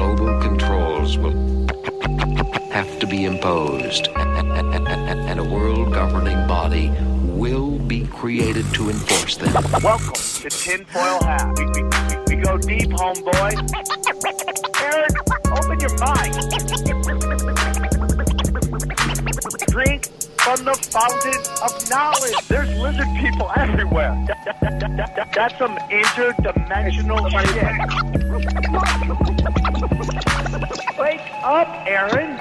global controls will have to be imposed, and a world governing body will be created to enforce them. Welcome to Tinfoil Hat. We go deep, homeboy. Eric, open your mind. Drink from the fountain of knowledge. There's lizard people everywhere. That's some interdimensional shit. Wake up, Aaron.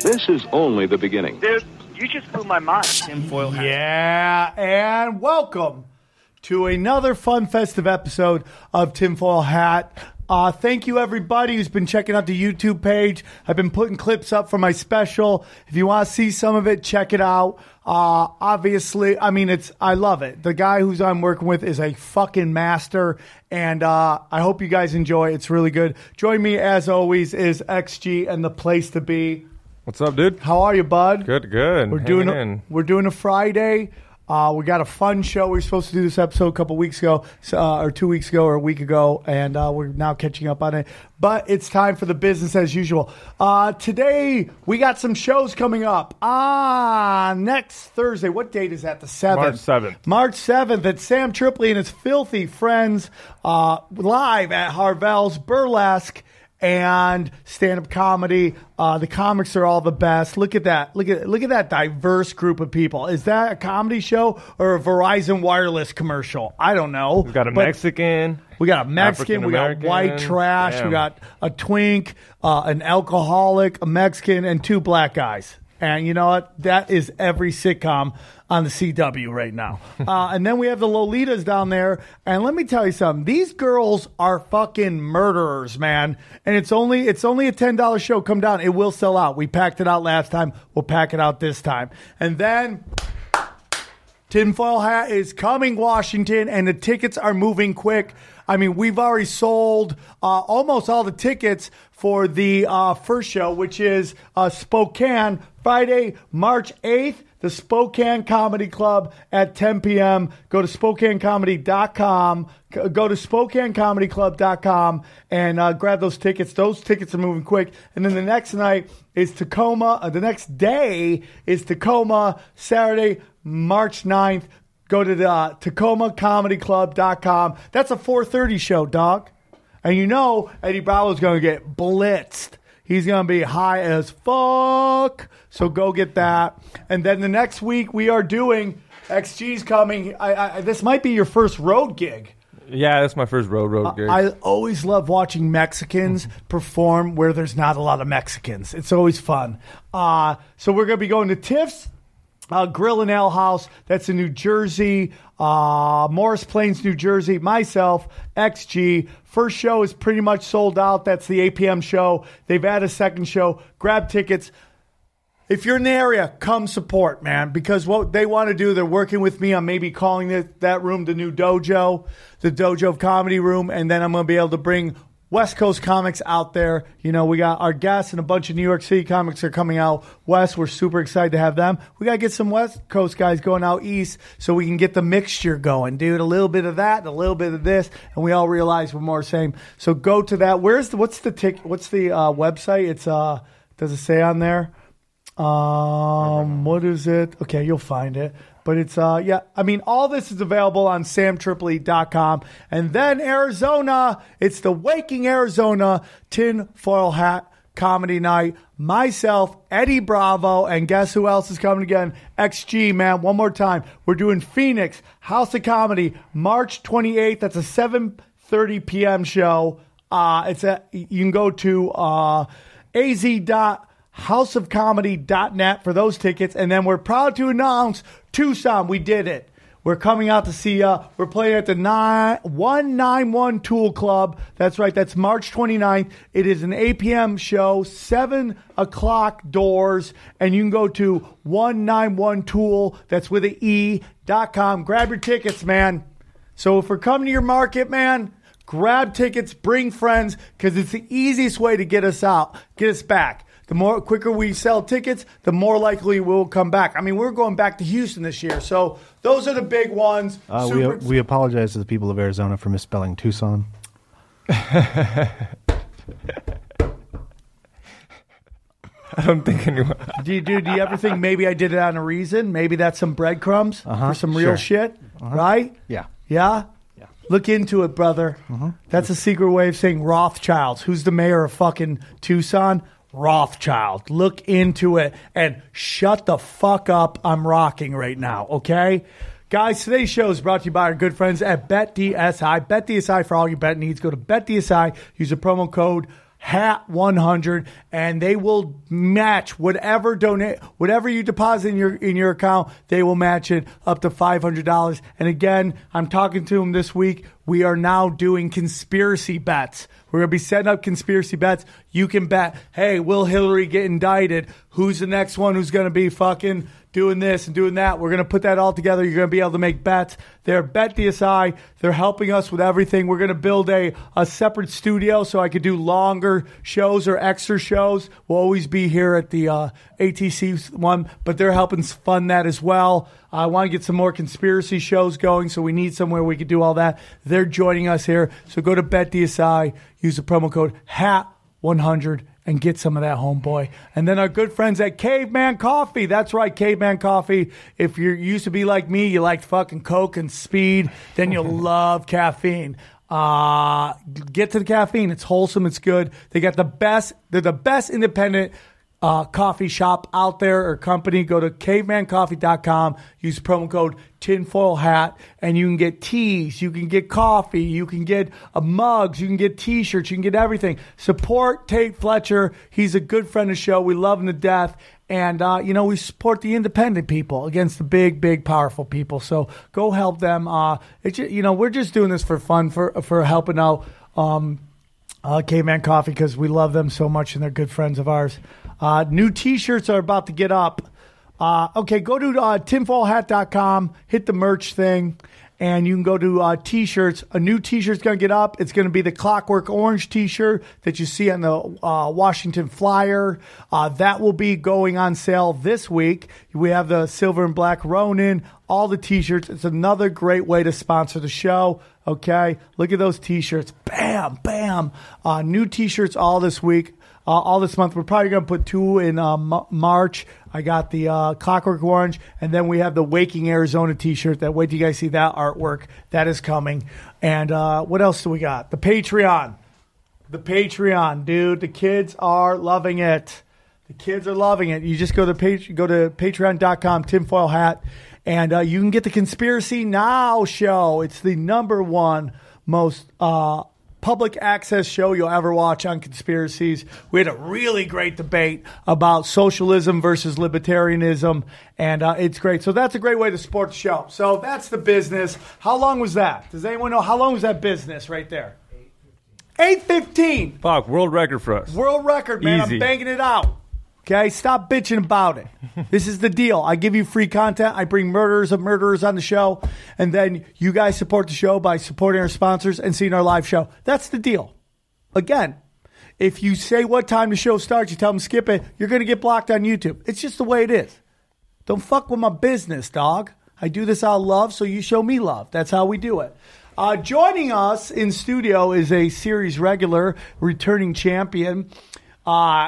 This is only the beginning. Dude, you just blew my mind. Tinfoil Hat. Yeah, and welcome to another fun festive episode of Tinfoil Hat. Thank you, everybody who's been checking out the YouTube page. I've been putting clips up for my special. If you want to see some of it, check it out. Obviously, I mean, I love it. The guy who's I'm working with is a fucking master, and I hope you guys enjoy. It's really good. Join me, as always, is XG and the place to be. What's up, dude? How are you, bud? Good, good. We're doing a Friday. We got a fun show. We were supposed to do this episode a couple weeks ago, or 2 weeks ago, or a week ago, and we're now catching up on it. But it's time for the business as usual. Today, we got some shows coming up. Next Thursday. What date is that? The 7th? March 7th. March 7th at Sam Tripoli and his filthy friends live at Harvell's Burlesque. And stand-up comedy. The comics are all the best. Look at that. Look at that diverse group of people. Is that a comedy show or a Verizon wireless commercial? I don't know. We've got a Mexican. We got a Mexican. We got white trash. Damn. We got a twink, an alcoholic, a Mexican, and two black guys. And you know what? That is every sitcom on the CW right now. And then we have the Lolitas down there. And let me tell you something. These girls are fucking murderers, man. And it's only a $10 show. Come down. It will sell out. We packed it out last time. We'll pack it out this time. And then Tinfoil Hat is coming, Washington, and the tickets are moving quick. I mean, we've already sold almost all the tickets for the first show, which is Spokane, Friday, March 8th, the Spokane Comedy Club at 10 p.m. Go to SpokaneComedy.com. Go to SpokaneComedyClub.com and grab those tickets. Those tickets are moving quick. And then the next night is Tacoma. The next day is Tacoma, Saturday, March 9th. Go to the TacomaComedyClub.com. That's a 4:30 show, dog. And you know Eddie Bravo's going to get blitzed. He's going to be high as fuck. So go get that. And then the next week we are doing XG's coming. This might be your first road gig. Yeah, that's my first road gig. I always love watching Mexicans perform where there's not a lot of Mexicans. It's always fun. So we're going to be going to Tiff's Grill and Ale House. That's in New Jersey, Morris Plains, New Jersey. Myself, XG. First show is pretty much sold out. That's the 8 p.m. show. They've added a second show. Grab tickets. If you're in the area, come support, man, because what they want to do, they're working with me on maybe calling that room the new dojo, the Dojo of Comedy Room, and then I'm going to be able to bring West Coast comics out there. You know, we got our guests and a bunch of New York City comics are coming out west. We're super excited to have them. We got to get some West Coast guys going out east so we can get the mixture going, dude. A little bit of that and a little bit of this, and we all realize we're more same. So go to that. What's the website? It's does it say on there? What is it? Okay, you'll find it. But it's, yeah, I mean, all this is available on samtripoli.com. And then Arizona, it's the Waking Arizona Tinfoil Hat Comedy Night. Myself, Eddie Bravo, and guess who else is coming again? XG, man, one more time. We're doing Phoenix House of Comedy, March 28th. That's a 7:30 p.m. show. You can go to az.Houseofcomedy.net for those tickets. And then we're proud to announce Tucson. We did it. We're coming out to see you. We're playing at the 191 Tool Club. That's right. That's March 29th. It is an 8 p.m. show, 7 o'clock doors. And you can go to 191 Tool. That's with an E.com. Grab your tickets, man. So if we're coming to your market, man, grab tickets, bring friends, because it's the easiest way to get us back. The more quicker we sell tickets, the more likely we'll come back. I mean, we're going back to Houston this year, so those are the big ones. We apologize to the people of Arizona for misspelling Tucson. I don't think anyone. Do you ever think maybe I did it on a reason? Maybe that's some breadcrumbs for some real shit, right? Yeah. Yeah? Yeah. Look into it, brother. That's a secret way of saying Rothschilds. Who's the mayor of fucking Tucson? Rothschild. Look into it and shut the fuck up. I'm rocking right now, okay? Guys, today's show is brought to you by our good friends at BetDSI. BetDSI for all your bet needs. Go to BetDSI, use the promo code HAT100, and they will match whatever you deposit in your account. They will match it up to $500. And again, I'm talking to them this week. We are now doing conspiracy bets. We're going to be setting up conspiracy bets. You can bet, hey, will Hillary get indicted? Who's the next one who's going to be fucking doing this and doing that? We're going to put that all together. You're going to be able to make bets. They're BetDSI. They're helping us with everything. We're going to build a separate studio so I could do longer shows or extra shows. We'll always be here at the ATC one, but they're helping fund that as well. I want to get some more conspiracy shows going, so we need somewhere we could do all that. They're joining us here. So go to BetDSI, use the promo code HAT100, and get some of that, homeboy. And then our good friends at Caveman Coffee. That's right, Caveman Coffee. If you used to be like me, you liked fucking Coke and speed, then you'll love caffeine. Get to the caffeine. It's wholesome. It's good. They got the best. They're the best independent coffee shop out there or company. Go to cavemancoffee.com, use promo code TinfoilHat, and you can get teas, you can get coffee, you can get mugs, you can get t-shirts, you can get everything. Support Tate Fletcher. He's a good friend of the show. We love him to death. And, we support the independent people against the big, big, powerful people. So go help them. We're just doing this for fun, for helping out Caveman Coffee because we love them so much and they're good friends of ours. New t-shirts are about to get up. Go to tinfoilhat.com, hit the merch thing, and you can go to t-shirts. A new t-shirt's going to get up. It's going to be the Clockwork Orange t-shirt that you see on the Washington Flyer. That will be going on sale this week. We have the Silver and Black Ronin, all the t-shirts. It's another great way to sponsor the show. Okay, look at those t-shirts. Bam, bam. New t-shirts all this week. All this month. We're probably going to put two in March. I got the Clockwork Orange, and then we have the Waking Arizona t-shirt. That wait till you guys see that artwork. That is coming. And what else do we got? The Patreon. The Patreon, dude. The kids are loving it. The kids are loving it. You just go to patreon.com, tinfoil hat, and you can get the Conspiracy Now show. It's the number one most public access show you'll ever watch on conspiracies. We had a really great debate about socialism versus libertarianism, and it's great. So that's a great way to support the show. So that's the business. How long was that? Does anyone know how long was that business right there? 8:15. Fuck, world record for us. World record, man. Easy. I'm banging it out. Okay, stop bitching about it. This is the deal. I give you free content. I bring murderers of murderers on the show. And then you guys support the show by supporting our sponsors and seeing our live show. That's the deal. Again, if you say what time the show starts, you tell them skip it, you're going to get blocked on YouTube. It's just the way it is. Don't fuck with my business, dog. I do this out of love, so you show me love. That's how we do it. Joining us in studio is a series regular, returning champion.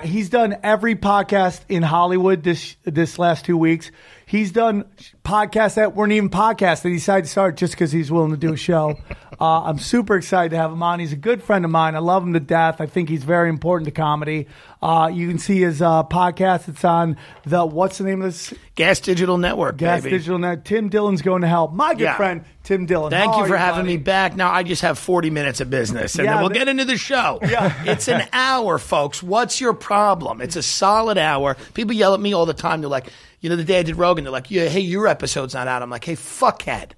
He's done every podcast in Hollywood this last 2 weeks. He's done podcasts that weren't even podcasts that he decided to start just because he's willing to do a show. I'm super excited to have him on. He's a good friend of mine. I love him to death. I think he's very important to comedy. You can see his podcast. It's on the, what's the name of this? Gas Digital Network, Gas baby. Digital Network. Tim Dillon's going to help. My good friend, Tim Dillon. Thank you for having me back. Now I just have 40 minutes of business, and then we'll get into the show. Yeah. It's an hour, folks. What's your problem? It's a solid hour. People yell at me all the time. They're like, the day I did Rogan, they're like, hey, your episode's not out. I'm like, hey, fuckhead.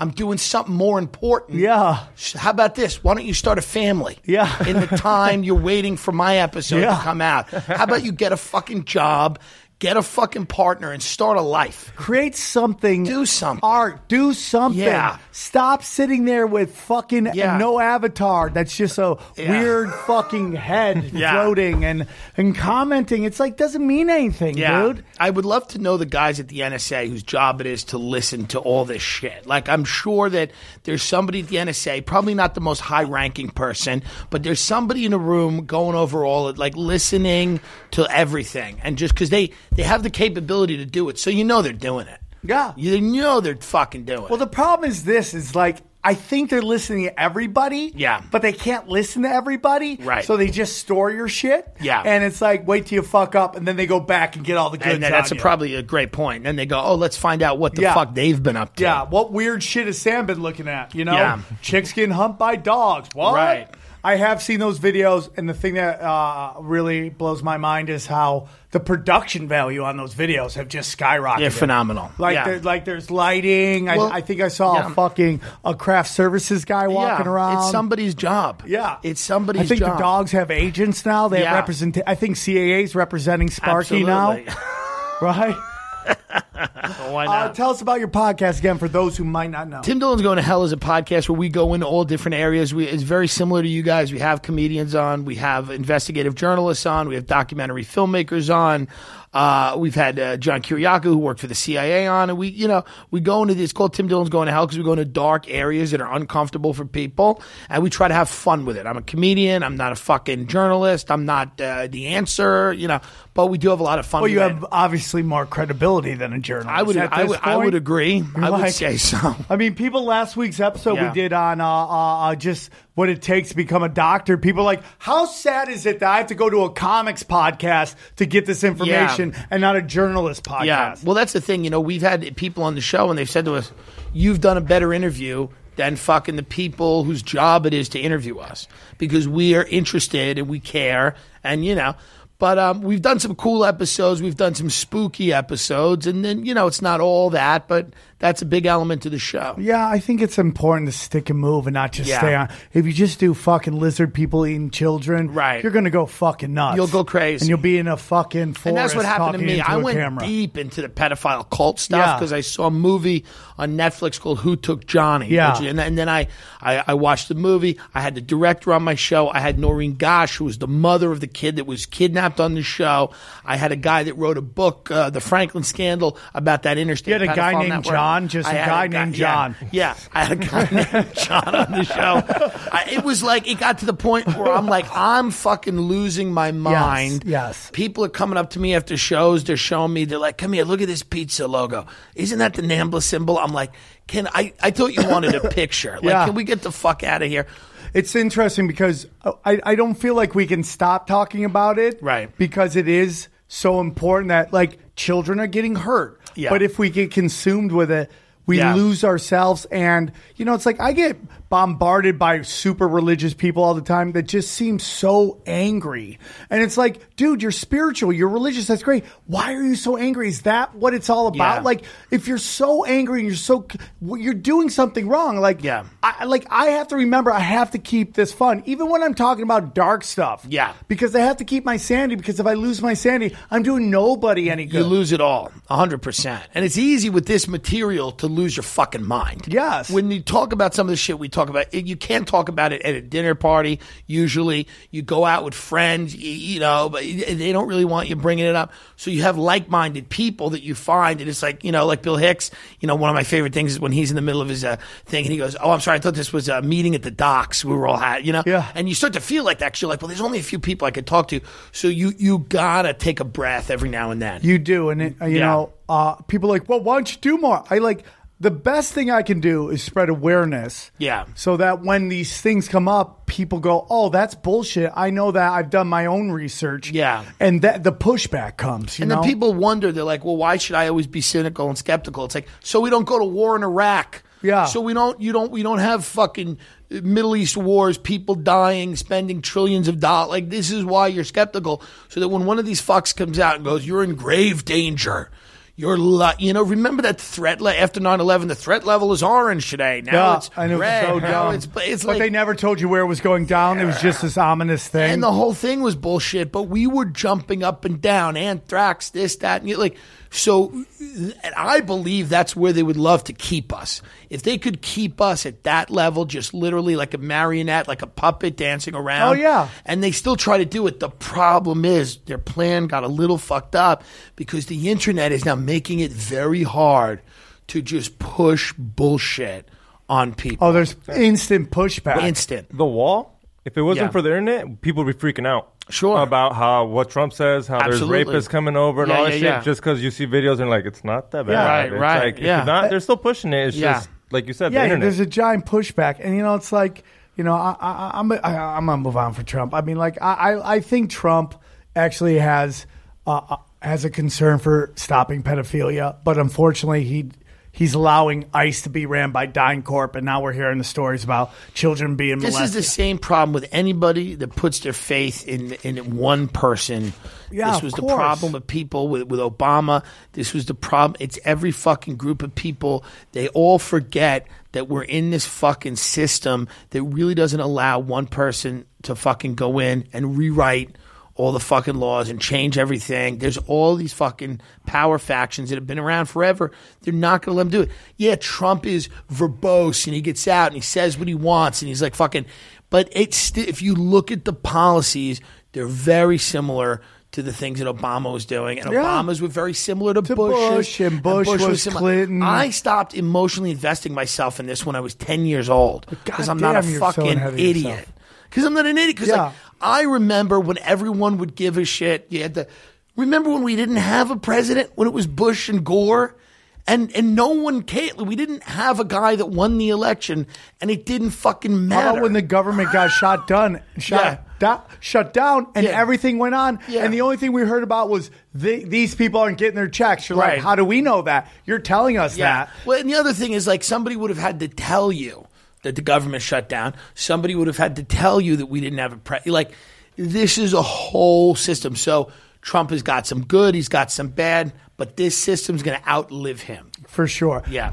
I'm doing something more important. Yeah. How about this? Why don't you start a family? Yeah. In the time you're waiting for my episode to come out. How about you get a fucking job, Get a fucking partner and start a life. Create something. Do something. Art. Do something. Yeah. Stop sitting there with fucking no avatar. That's just a weird fucking head floating and commenting. It's like, doesn't mean anything, dude. I would love to know the guys at the NSA whose job it is to listen to all this shit. Like, I'm sure that there's somebody at the NSA, probably not the most high-ranking person, but there's somebody in a room going over all it, like listening to everything. And just because they have the capability to do it, so you know they're doing it. Yeah. You know they're fucking doing it. Well, the problem is this, is like, I think they're listening to everybody, but they can't listen to everybody, right? So they just store your shit, and it's like, wait till you fuck up, and then they go back and get all the goods on you. And that's probably a great point. And then they go, oh, let's find out what the fuck they've been up to. Yeah, what weird shit has Sam been looking at, you know? Yeah. Chicks getting humped by dogs. What? Right. I have seen those videos, and the thing that really blows my mind is how the production value on those videos have just skyrocketed. They're phenomenal. Like, like there's lighting. Well, I think I saw a craft services guy walking around. It's somebody's job. Yeah. It's somebody's job. I think the dogs have agents now. They have I think CAA's representing Sparky now. Right? Well, why not? Tell us about your podcast again for those who might not know. Tim Dillon's Going to Hell is a podcast where we go into all different areas. It's very similar to you guys. We have comedians on. We have investigative journalists on. We have documentary filmmakers on. We've had John Kiriakou, who worked for the CIA, on, and we go into this. It's called Tim Dillon's Going to Hell because we go into dark areas that are uncomfortable for people, and we try to have fun with it. I'm a comedian. I'm not a fucking journalist. I'm not the answer, but we do have a lot of fun. Well, you have obviously more credibility than a journalist. I would agree. I would say so. I mean, people, last week's episode we did on just what it takes to become a doctor. People are like, how sad is it that I have to go to a comics podcast to get this information and not a journalist podcast? Yeah. Well, that's the thing. We've had people on the show and they've said to us, you've done a better interview than fucking the people whose job it is to interview us, because we are interested and we care and, But we've done some cool episodes. We've done some spooky episodes. And then, it's not all that, but that's a big element to the show. Yeah, I think it's important to stick and move and not just stay on. If you just do fucking lizard people eating children, you're going to go fucking nuts. You'll go crazy. And you'll be in a fucking forest. And that's what happened to me. I went deep into the pedophile cult stuff because I saw a movie on Netflix called Who Took Johnny? Yeah. And then I watched the movie. I had the director on my show. I had Noreen Gosch, who was the mother of the kid that was kidnapped on the show. I had a guy that wrote a book, The Franklin Scandal, about that interstate. You had a guy named John? Just a guy named John. Yeah, I had a guy named John on the show. It was like, it got to the point where I'm like, I'm fucking losing my mind. Yes. People are coming up to me after shows. They're showing me. They're like, come here, look at this pizza logo. Isn't that the Nambla symbol? I'm like, I thought you wanted a picture. Like, can we get the fuck out of here? It's interesting because I don't feel like we can stop talking about it, right? Because it is so important that, like, children are getting hurt. Yeah. But if we get consumed with it, we lose ourselves. And, it's like I get bombarded by super religious people all the time that just seem so angry. And it's like, dude, you're spiritual, you're religious, that's great. Why are you so angry? Is that what it's all about? Yeah. Like, if you're so angry and you're doing something wrong. Like, I have to remember, I have to keep this fun. Even when I'm talking about dark stuff. Yeah. Because I have to keep my sanity, because if I lose my sanity, I'm doing nobody any good. You lose it all, 100%. And it's easy with this material to lose your fucking mind. Yes. When you talk about some of the shit we talk about, you can't talk about it at a dinner party. Usually you go out with friends, but they don't really want you bringing it up. So you have like-minded people that you find, and it's like, like Bill Hicks, one of my favorite things is when he's in the middle of his thing and he goes, oh, I'm sorry, I thought this was a meeting at the docks we were all at, Yeah. And you start to feel like that, 'cause you're like, well, there's only a few people I could talk to. So you gotta take a breath every now and then. You do. And people are like, well, why don't you do more? The best thing I can do is spread awareness. Yeah. So that when these things come up, people go, oh, that's bullshit. I know that. I've done my own research. Yeah. And that the pushback comes. Then people wonder, they're like, well, why should I always be cynical and skeptical? It's like, so we don't go to war in Iraq. Yeah. So we don't have fucking Middle East wars, people dying, spending trillions of dollars. Like, this is why you're skeptical. So that when one of these fucks comes out and goes, you're in grave danger, Remember that threat after 9/11, the threat level is orange today. Now it's red. But they never told you where it was going down. Yeah. It was just this ominous thing. And the whole thing was bullshit, but we were jumping up and down, anthrax, this, that, and and I believe that's where they would love to keep us. If they could keep us at that level, just literally like a marionette, like a puppet dancing around. Oh yeah. And they still try to do it. The problem is their plan got a little fucked up because the internet is now making it very hard to just push bullshit on people. Oh, there's instant pushback. Instant. The wall? If it wasn't for the internet, people would be freaking out. Sure. About what Trump says, how there's rapists coming over and all that shit. Yeah. Just because you see videos and like, it's not that bad. Yeah, right. It's not, they're still pushing it. It's just, like you said, the internet. There's a giant pushback. And, it's like, I'm going to move on for Trump. I mean, I think Trump actually has a concern for stopping pedophilia, but unfortunately he's allowing ICE to be ran by DynCorp, and now we're hearing the stories about children being molested. This is the same problem with anybody that puts their faith in one person. Yeah, this was the problem of people with Obama. This was the problem. It's every fucking group of people. They all forget that we're in this fucking system that really doesn't allow one person to fucking go in and rewrite all the fucking laws and change everything. There's all these fucking power factions that have been around forever. They're not going to let them do it. Yeah, Trump is verbose and he gets out and he says what he wants and he's like fucking. But if you look at the policies, they're very similar to the things that Obama was doing. And Obama's were very similar to Bush. And Bush was Clinton. I stopped emotionally investing myself in this when I was 10 years old because I'm not a fucking idiot. Because I'm not an idiot. Because I remember when everyone would give a shit. Remember when we didn't have a president, when it was Bush and Gore, and no one cared. We didn't have a guy that won the election, and it didn't fucking matter. How about when the government got shut down, and everything went on, and the only thing we heard about was these people aren't getting their checks. You're like, how do we know that? You're telling us that. Well, and the other thing is somebody would have had to tell you that the government shut down. Somebody would have had to tell you that we didn't have a this is a whole system. So Trump has got some good, he's got some bad, but this system's going to outlive him. For sure. Yeah.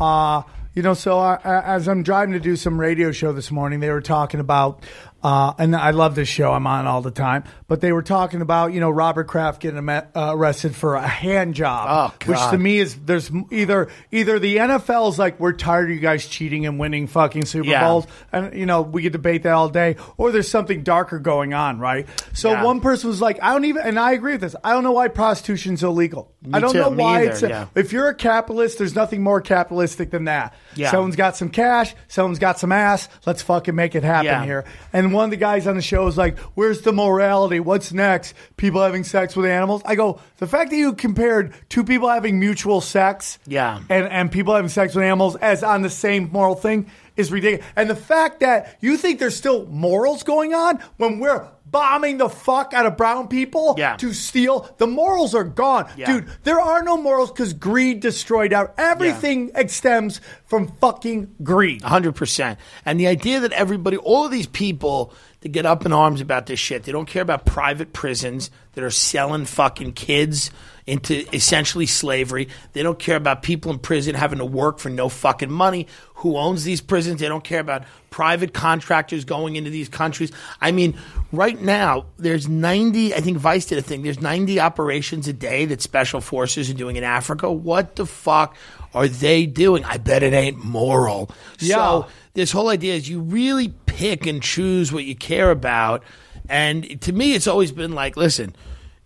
As I'm driving to do some radio show this morning, they were talking about, and I love this show, I'm on all the time, but they were talking about, Robert Kraft getting arrested for a hand job, which to me is, there's either the NFL's like, we're tired of you guys cheating and winning fucking Super Bowls, and we could debate that all day, or there's something darker going on, right? So one person was like, I don't even, and I agree with this, I don't know why prostitution's illegal. If you're a capitalist, there's nothing more capitalistic than that. Yeah. Someone's got some cash, someone's got some ass, let's fucking make it happen here. And one of the guys on the show is like, where's the morality? What's next? People having sex with animals? I go, the fact that you compared two people having mutual sex and people having sex with animals as on the same moral thing is ridiculous. And the fact that you think there's still morals going on when we're bombing the fuck out of brown people to steal. The morals are gone. Yeah. Dude, there are no morals because greed destroyed out. Everything stems from fucking greed. 100%. And the idea that all of these people that get up in arms about this shit, they don't care about private prisons that are selling fucking kids into essentially slavery. They don't care about people in prison having to work for no fucking money. Who owns these prisons? They don't care about private contractors going into these countries. I mean, right now, there's 90, I think Vice did a thing, there's 90 operations a day that special forces are doing in Africa. What the fuck are they doing? I bet it ain't moral. Yeah. So this whole idea is you really pick and choose what you care about. And to me, it's always been like, listen,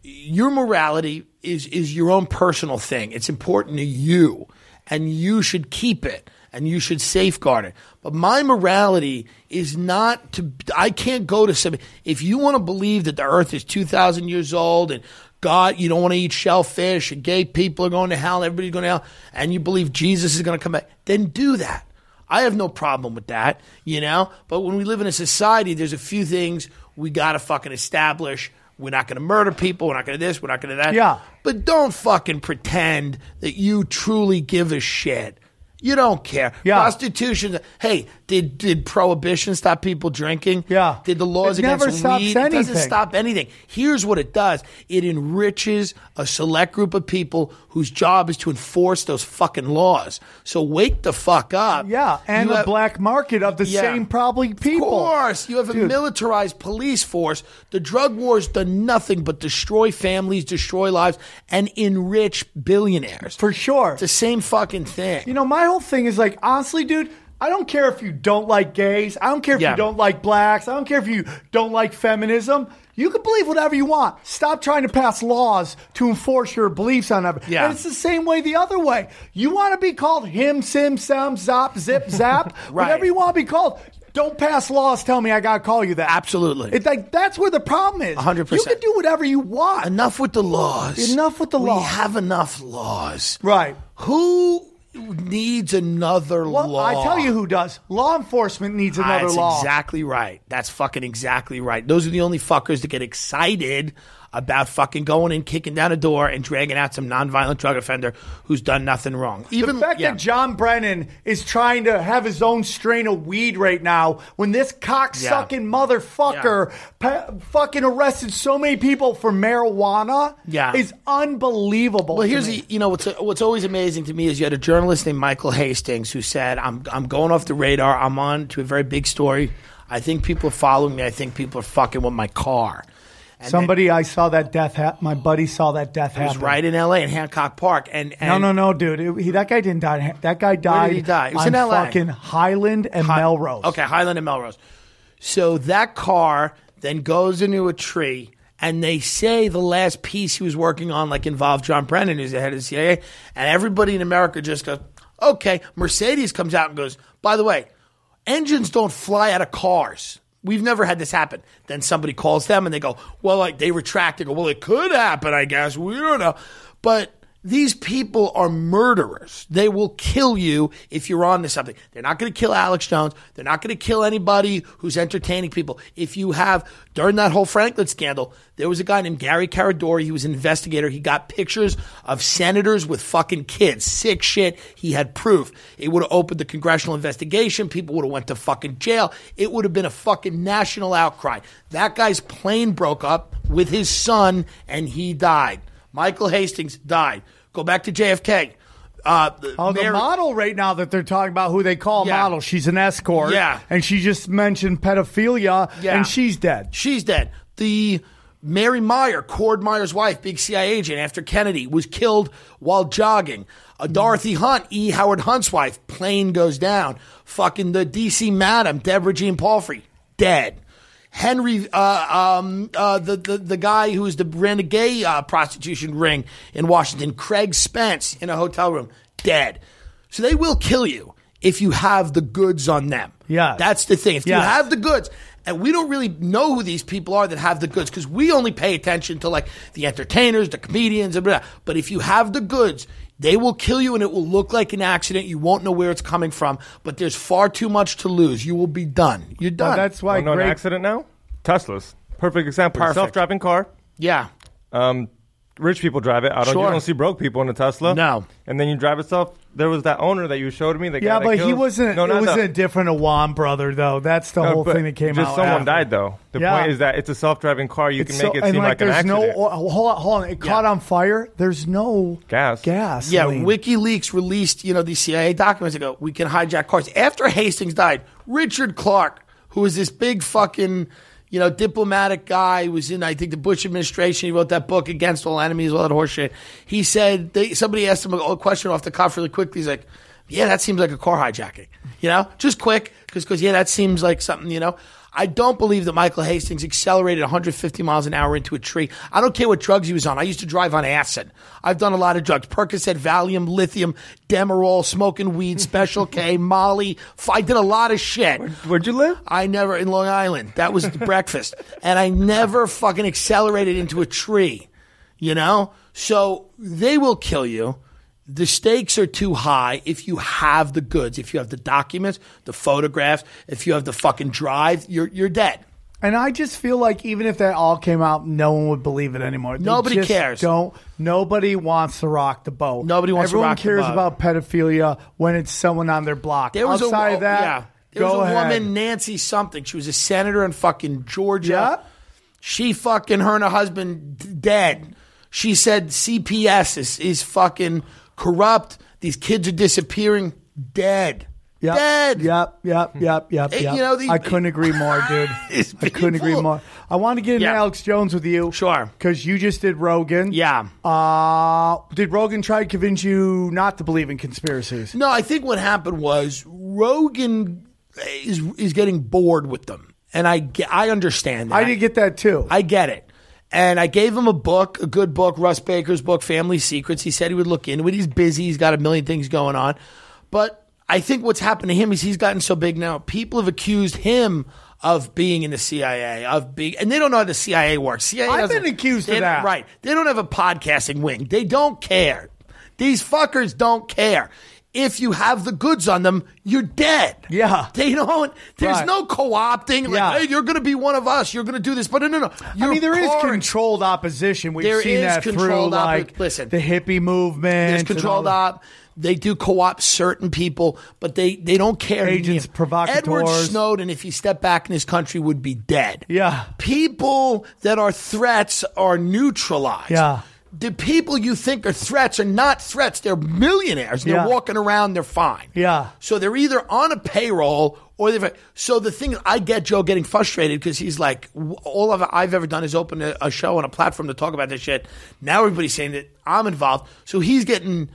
your morality is your own personal thing. It's important to you, and you should keep it, and you should safeguard it. But my morality is not to – I can't go to somebody – if you want to believe that the earth is 2,000 years old and God, you don't want to eat shellfish and gay people are going to hell, everybody's going to hell, and you believe Jesus is going to come back, then do that. I have no problem with that, But when we live in a society, there's a few things we got to fucking establish. We're not going to murder people. We're not going to this. We're not going to that. Yeah. But don't fucking pretend that you truly give a shit. You don't care. Yeah. Prostitution. Hey, Did prohibition stop people drinking? Yeah. Did the laws against weed? It never stops anything. It doesn't stop anything. Here's what it does. It enriches a select group of people whose job is to enforce those fucking laws. So wake the fuck up. Yeah, and the black market of the same probably people. Of course. You have a militarized police force. The drug wars done nothing but destroy families, destroy lives, and enrich billionaires. For sure. It's the same fucking thing. You know, my whole thing is like, honestly, dude, I don't care if you don't like gays. I don't care if you don't like blacks. I don't care if you don't like feminism. You can believe whatever you want. Stop trying to pass laws to enforce your beliefs on everything. Yeah. And it's the same way the other way. You want to be called him, sim, sam, zop, zip, zap. Right. Whatever you want to be called. Don't pass laws. Tell me I got to call you that. Absolutely. It's like, that's where the problem is. 100%. You can do whatever you want. Enough with the laws. Enough with the laws. We have enough laws. Right. Who needs another law? I tell you who does. Law enforcement needs another law. That's exactly right. That's fucking exactly right. Those are the only fuckers that get excited about fucking going and kicking down a door and dragging out some nonviolent drug offender who's done nothing wrong. Even the fact that John Brennan is trying to have his own strain of weed right now, when this cocksucking motherfucker fucking arrested so many people for marijuana, is unbelievable. Well, here's the, you know, what's always amazing to me is you had a journalist named Michael Hastings who said, "I'm going off the radar. I'm on to a very big story. I think people are following me. I think people are fucking with my car." And I saw that death happen. My buddy saw that death happen. It was right in L.A. in Hancock Park. And no, dude. That guy didn't die. That guy died. Where did he die? It was in L.A. fucking Highland and Melrose. Okay, Highland and Melrose. So that car then goes into a tree, and they say the last piece he was working on like involved John Brennan, who's the head of the CIA, and everybody in America just goes, okay. Mercedes comes out and goes, by the way, engines don't fly out of cars. We've never had this happen. Then somebody calls them and they go, well, like they retract. They go, well, it could happen, I guess. We don't know. But these people are murderers. They will kill you if you're on to something. They're not going to kill Alex Jones. They're not going to kill anybody who's entertaining people. If you have, during that whole Franklin scandal, there was a guy named Gary Caradori. He was an investigator. He got pictures of senators with fucking kids. Sick shit. He had proof. It would have opened the congressional investigation. People would have went to fucking jail. It would have been a fucking national outcry. That guy's plane broke up with his son and he died. Michael Hastings died. Go back to JFK. The model right now that they're talking about, who they call a model, she's an escort. Yeah. And she just mentioned pedophilia, and she's dead. She's dead. The Mary Meyer, Cord Meyer's wife, big CIA agent after Kennedy, was killed while jogging. Dorothy Hunt, E. Howard Hunt's wife, plane goes down. Fucking the D.C. madam, Deborah Jean Palfrey, dead. Henry, the guy who was the ran a gay prostitution ring in Washington, Craig Spence, in a hotel room, dead. So they will kill you if you have the goods on them. Yeah, that's the thing. If you have the goods, and we don't really know who these people are that have the goods, because we only pay attention to like the entertainers, the comedians, and blah. But if you have the goods, they will kill you, and it will look like an accident. You won't know where it's coming from, but there's far too much to lose. You will be done. You're done. Well, that's why an accident now? Teslas. Perfect example. Perfect. Self-driving car. Yeah. Rich people drive it. You don't see broke people in a Tesla. No. And then you drive itself. There was that owner that you showed me. He wasn't. It was a different Awan brother, though. That's the whole thing that came out. Just someone died, though. The point is that it's a self-driving car. You can make it seem like an accident. Hold on. It caught on fire. There's no gas. Yeah. WikiLeaks released these CIA documents ago. We can hijack cars. After Hastings died, Richard Clark, who was this big fucking diplomatic guy who was in, I think, the Bush administration. He wrote that book, Against All Enemies, all that horseshit. He said, somebody asked him a question off the cuff really quickly. He's like, yeah, that seems like a car hijacking. Just quick, because that seems like something, I don't believe that Michael Hastings accelerated 150 miles an hour into a tree. I don't care what drugs he was on. I used to drive on acid. I've done a lot of drugs. Percocet, Valium, lithium, Demerol, smoking weed, Special K, Molly. I did a lot of shit. Where'd you live? In Long Island. That was the breakfast. And I never fucking accelerated into a tree, So they will kill you. The stakes are too high if you have the goods. If you have the documents, the photographs, if you have the fucking drive, you're dead. And I just feel like even if that all came out, no one would believe it anymore. Nobody cares. Nobody wants to rock the boat. Everyone cares about pedophilia when it's someone on their block. Outside of that, There was a woman, Nancy something. She was a senator in fucking Georgia. Yeah. She fucking, her and her husband dead. She said CPS is fucking corrupt. These kids are disappearing. Dead. Yep. Dead. Yep. You know, I couldn't agree more, dude. I couldn't agree more. I want to get into Alex Jones with you. Sure. Because you just did Rogan. Yeah. Did Rogan try to convince you not to believe in conspiracies? No, I think what happened was Rogan is getting bored with them. And I understand that. I did get that too. I get it. And I gave him a book, a good book, Russ Baker's book, Family Secrets. He said he would look into it. He's busy. He's got a million things going on. But I think what's happened to him is he's gotten so big now. People have accused him of being in the CIA, and they don't know how the CIA works. I've been accused of that. Right. They don't have a podcasting wing. They don't care. These fuckers don't care. If you have the goods on them, you're dead. Yeah. They don't. There's no co-opting. Like, hey, you're going to be one of us. You're going to do this. But no. I mean, there is controlled opposition. We've seen that through like the hippie movement. There's controlled op. They do co-opt certain people, but they don't care. Agents, provocateurs. Edward Snowden, if he stepped back in this country, would be dead. Yeah. People that are threats are neutralized. Yeah. The people you think are threats are not threats. They're millionaires. They're walking around. They're fine. Yeah. So they're either on a payroll or they're... So the thing is, I get Joe getting frustrated because he's like, all I've ever done is open a show on a platform to talk about this shit. Now everybody's saying that I'm involved. So he's getting,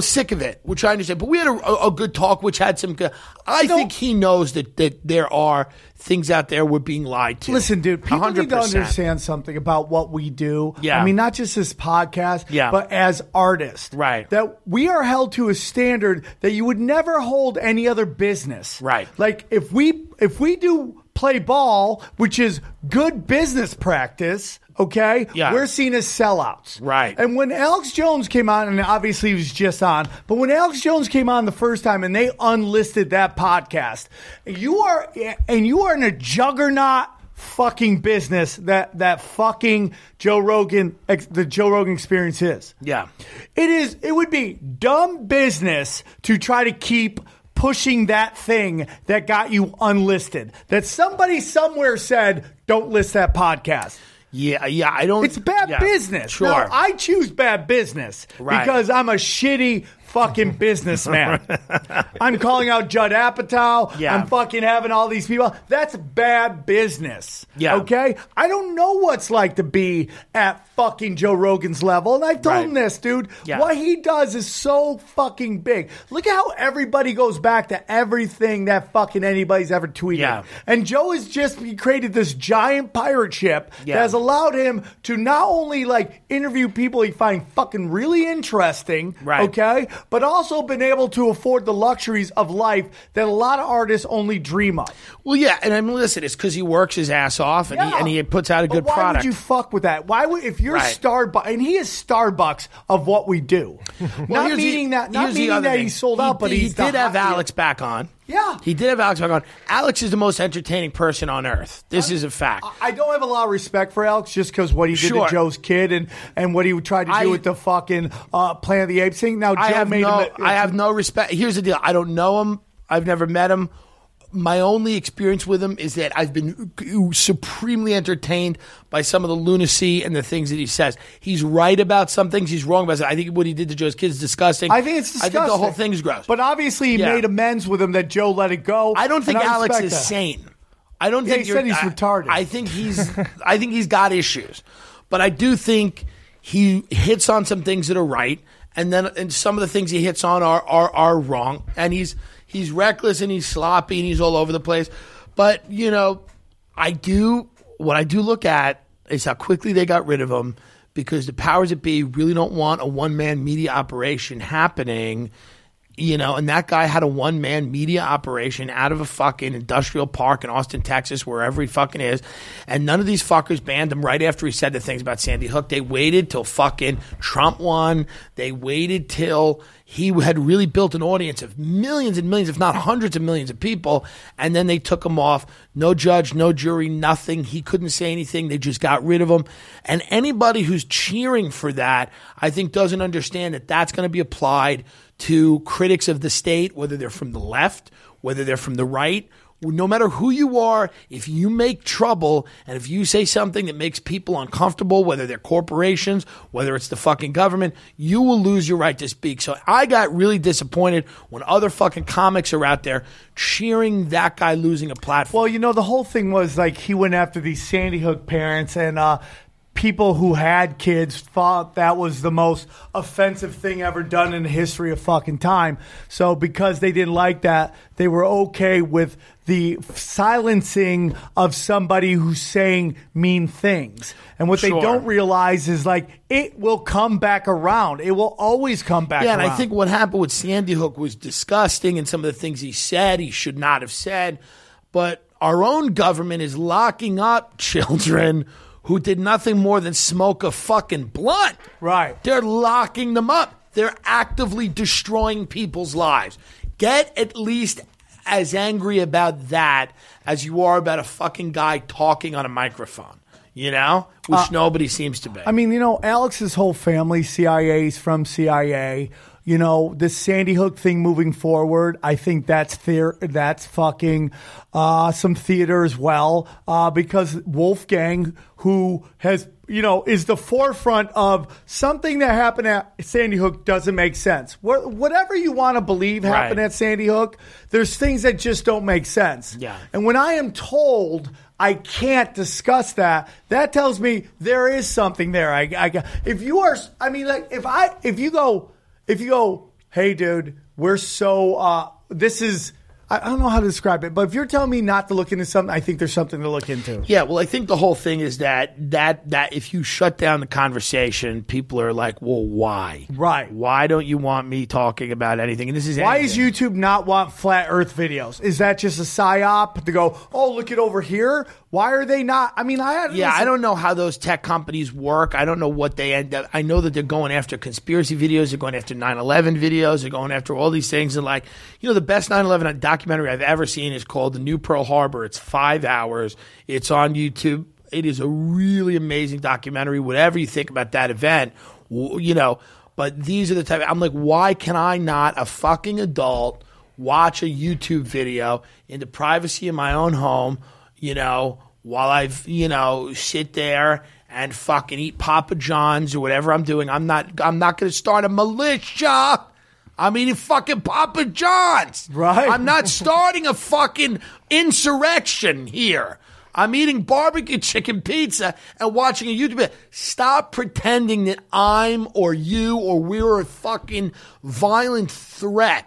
sick of it, which I understand. But we had a good talk, which had some good... I think he knows that there are things out there we're being lied to. Listen, dude, people 100%. Need to understand something about what we do. Yeah. I mean, not just this podcast, but as artists. Right. That we are held to a standard that you would never hold any other business. Right. Like, if we do play ball, which is good business practice... Okay? Yeah. We're seen as sellouts. Right. And when Alex Jones came on, and obviously he was just on, but when Alex Jones came on the first time and they unlisted that podcast, you are in a juggernaut fucking business that fucking the Joe Rogan Experience is. Yeah. It would be dumb business to try to keep pushing that thing that got you unlisted. That somebody somewhere said, don't list that podcast. Yeah, I don't... It's bad business. Sure. Now, I choose bad business because I'm a shitty fucking businessman. I'm calling out Judd Apatow. Yeah. I'm fucking having all these people. That's bad business. Yeah. Okay? I don't know what it's like to be at fucking Joe Rogan's level. And I've told him this, dude. Yeah. What he does is so fucking big. Look at how everybody goes back to everything that fucking anybody's ever tweeted. Yeah. And Joe has just created this giant pirate ship that has allowed him to not only like interview people he finds fucking really interesting, okay, but also been able to afford the luxuries of life that a lot of artists only dream of. Well, yeah, and I mean, listen, it's because he works his ass off and he puts out a good product. Why would you fuck with that? Why would if you're Starbucks, and he is Starbucks of what we do. Not meaning that he's sold out, but he did have Alex back on. Yeah. He did have Alex back on. Alex is the most entertaining person on earth. This is a fact. I don't have a lot of respect for Alex just because what he did to Joe's kid and what he tried to do with the fucking Planet of the Apes thing. Now, Joe I have no respect. Here's the deal. I don't know him. I've never met him. My only experience with him is that I've been supremely entertained by some of the lunacy and the things that he says. He's right about some things. He's wrong about some. I think what he did to Joe's kids is disgusting. I think it's disgusting. I think the whole thing's gross. But obviously he made amends with him that Joe let it go. I don't think Alex is sane. I don't think he said he's retarded. I think he's got issues. But I do think he hits on some things that are right, and some of the things he hits on are wrong. And He's reckless and he's sloppy and he's all over the place. But, what I do look at is how quickly they got rid of him because the powers that be really don't want a one-man media operation happening, and that guy had a one-man media operation out of a fucking industrial park in Austin, Texas, wherever he fucking is. And none of these fuckers banned him right after he said the things about Sandy Hook. They waited till fucking Trump won. They waited till... He had really built an audience of millions and millions, if not hundreds of millions of people, and then they took him off. No judge, no jury, nothing. He couldn't say anything. They just got rid of him. And anybody who's cheering for that, I think, doesn't understand that that's going to be applied to critics of the state, whether they're from the left whether they're from the right, no matter who you are, if you make trouble and if you say something that makes people uncomfortable, whether they're corporations, whether it's the fucking government, you will lose your right to speak. So I got really disappointed when other fucking comics are out there cheering that guy losing a platform. Well, you know, the whole thing was like he went after these Sandy Hook parents and people who had kids thought that was the most offensive thing ever done in the history of fucking time. So because they didn't like that, they were okay with the silencing of somebody who's saying mean things. And what they don't realize is like it will come back around. It will always come back around. Yeah, and I think what happened with Sandy Hook was disgusting, and some of the things he said he should not have said. But our own government is locking up children who did nothing more than smoke a fucking blunt. Right. They're locking them up. They're actively destroying people's lives. Get at least as angry about that as you are about a fucking guy talking on a microphone, you know, which nobody seems to be. I mean, you know, Alex's whole family, CIA's from CIA. You know, this Sandy Hook thing moving forward, I think that's fucking some theater as well, because Wolfgang, who has, you know, is the forefront of something that happened at Sandy Hook doesn't make sense. Whatever you want to believe happened at Sandy Hook, there's things that just don't make sense. Yeah. And when I am told I can't discuss that, that tells me there is something there. If you go, hey, dude, we're so this is – I don't know how to describe it, but if you're telling me not to look into something, I think there's something to look into. Yeah, well, I think the whole thing is that if you shut down the conversation, people are like, well, why? Right. Why don't you want me talking about anything? And this is why anything. Is YouTube not want flat earth videos? Is that just a psyop to go, oh, look it over here? Why are they not? I mean, I don't know how those tech companies work. I don't know what they end up. I know that they're going after conspiracy videos. They're going after 9/11 videos. They're going after all these things. And like, you know, the best 9/11 documentary I've ever seen is called The New Pearl Harbor. It's 5 hours. It's on YouTube. It is a really amazing documentary. Whatever you think about that event, you know. But these are the type. I'm like, why can I not, a fucking adult, watch a YouTube video in the privacy of my own home? You know, while I've, you know, sit there and fucking eat Papa John's or whatever I'm doing. I'm not going to start a militia. I'm eating fucking Papa John's. Right. I'm not starting a fucking insurrection here. I'm eating barbecue chicken pizza and watching a YouTube video. Stop pretending that I'm or you or we're a fucking violent threat.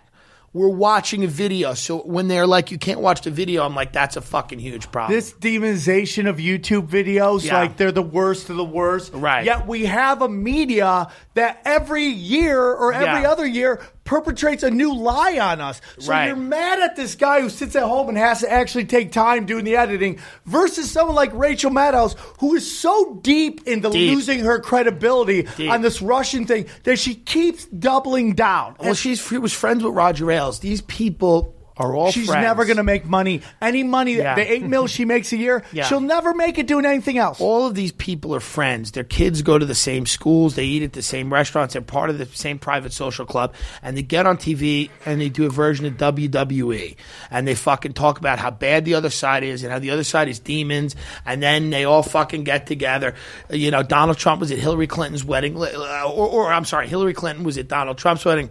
We're watching a video. So when they're like, you can't watch the video, I'm like, that's a fucking huge problem. This demonization of YouTube videos, like they're the worst of the worst. Right. Yet we have a media that every year or every other year perpetrates a new lie on us. So you're mad at this guy who sits at home and has to actually take time doing the editing versus someone like Rachel Maddow, who is so deep into losing her credibility on this Russian thing that she keeps doubling down. Well, she was friends with Roger Ailes. These people are all friends. She's never going to make money. Any money, the $8 million she makes a year, she'll never make it doing anything else. All of these people are friends. Their kids go to the same schools. They eat at the same restaurants. They're part of the same private social club. And they get on TV and they do a version of WWE. And they fucking talk about how bad the other side is and how the other side is demons. And then they all fucking get together. You know, Donald Trump was at Hillary Clinton's wedding. Or Hillary Clinton was at Donald Trump's wedding.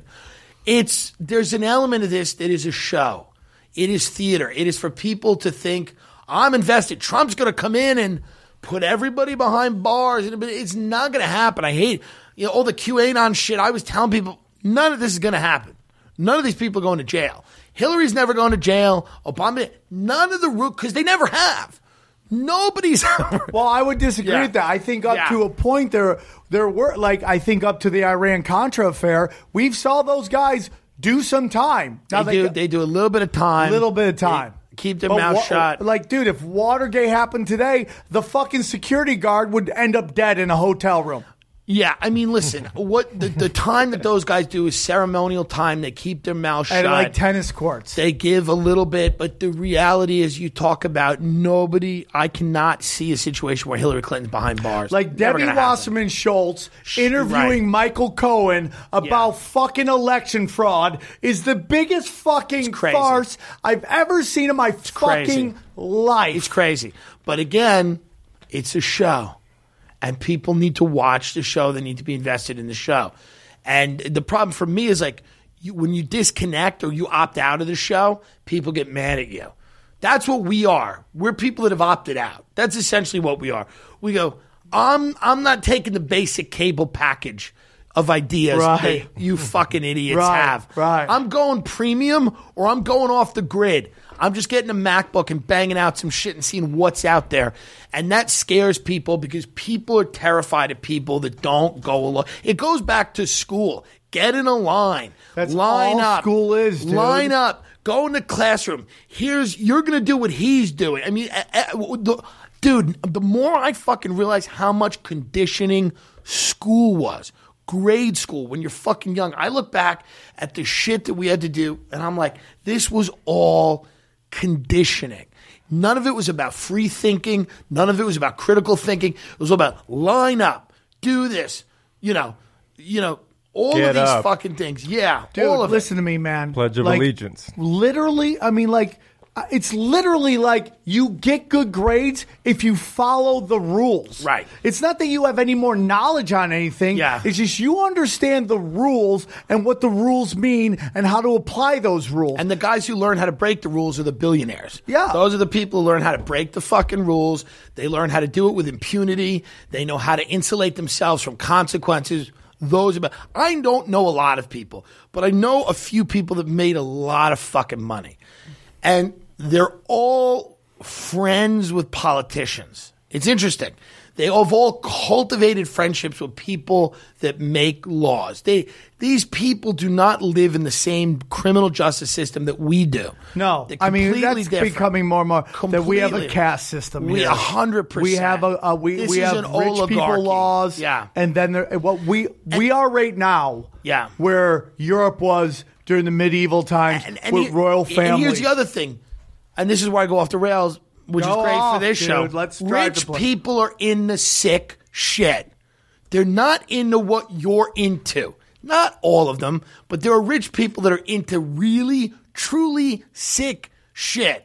There's an element of this that is a show. It is theater. It is for people to think, I'm invested. Trump's going to come in and put everybody behind bars. It's not going to happen. I hate, you know, all the QAnon shit. I was telling people, none of this is going to happen. None of these people are going to jail. Hillary's never going to jail. Obama, none of the root, because they never have. Nobody's ever. Well, I would disagree with that. I think up to a point there were, like, I think up to the Iran-Contra affair, we saw those guys do some time. Now they do a little bit of time. Keep their mouth shut. Like, dude, if Watergate happened today, the fucking security guard would end up dead in a hotel room. Yeah, I mean, listen, what the time that those guys do is ceremonial time. They keep their mouth shut. And like tennis courts. They give a little bit, but the reality is you talk about nobody. I cannot see a situation where Hillary Clinton's behind bars. Like Debbie Wasserman Schultz interviewing Michael Cohen about fucking election fraud is the biggest fucking farce I've ever seen in my fucking life. It's crazy. But again, it's a show. And people need to watch the show. They need to be invested in the show. And the problem for me is like when you disconnect or you opt out of the show, people get mad at you. That's what we are. We're people that have opted out. That's essentially what we are. We go, I'm not taking the basic cable package of ideas that you fucking idiots have. Right. I'm going premium or I'm going off the grid. I'm just getting a MacBook and banging out some shit and seeing what's out there. And that scares people because people are terrified of people that don't go along. It goes back to school. Get in a line. That's line all up. School is, dude. Line up. Go in the classroom. You're going to do what he's doing. I mean, dude, the more I fucking realize how much conditioning school was. Grade school, when you're fucking young. I look back at the shit that we had to do and I'm like, this was all conditioning. None of it was about free thinking. None of it was about critical thinking. It was all about line up, do this, you know, all get of these up. Fucking things. Yeah, dude, all of listen it. To me, man. Pledge of Allegiance. Literally, I mean, like, it's literally like you get good grades if you follow the rules. Right. It's not that you have any more knowledge on anything. Yeah. It's just you understand the rules and what the rules mean and how to apply those rules. And the guys who learn how to break the rules are the billionaires. Yeah. Those are the people who learn how to break the fucking rules. They learn how to do it with impunity. They know how to insulate themselves from consequences. I don't know a lot of people, but I know a few people that made a lot of fucking money. And they're all friends with politicians. It's interesting. They have all cultivated friendships with people that make laws. These people do not live in the same criminal justice system that we do. No, I mean, that's different. Becoming more and more completely. That we have a caste system. We 100%. We have an rich people laws. Yeah, and then we are right now. Yeah, where Europe was during the medieval times with royal families. And here's the other thing, and this is where I go off the rails, which is great for this show. Let's rich people are in the sick shit. They're not into what you're into. Not all of them, but there are rich people that are into really, truly sick shit.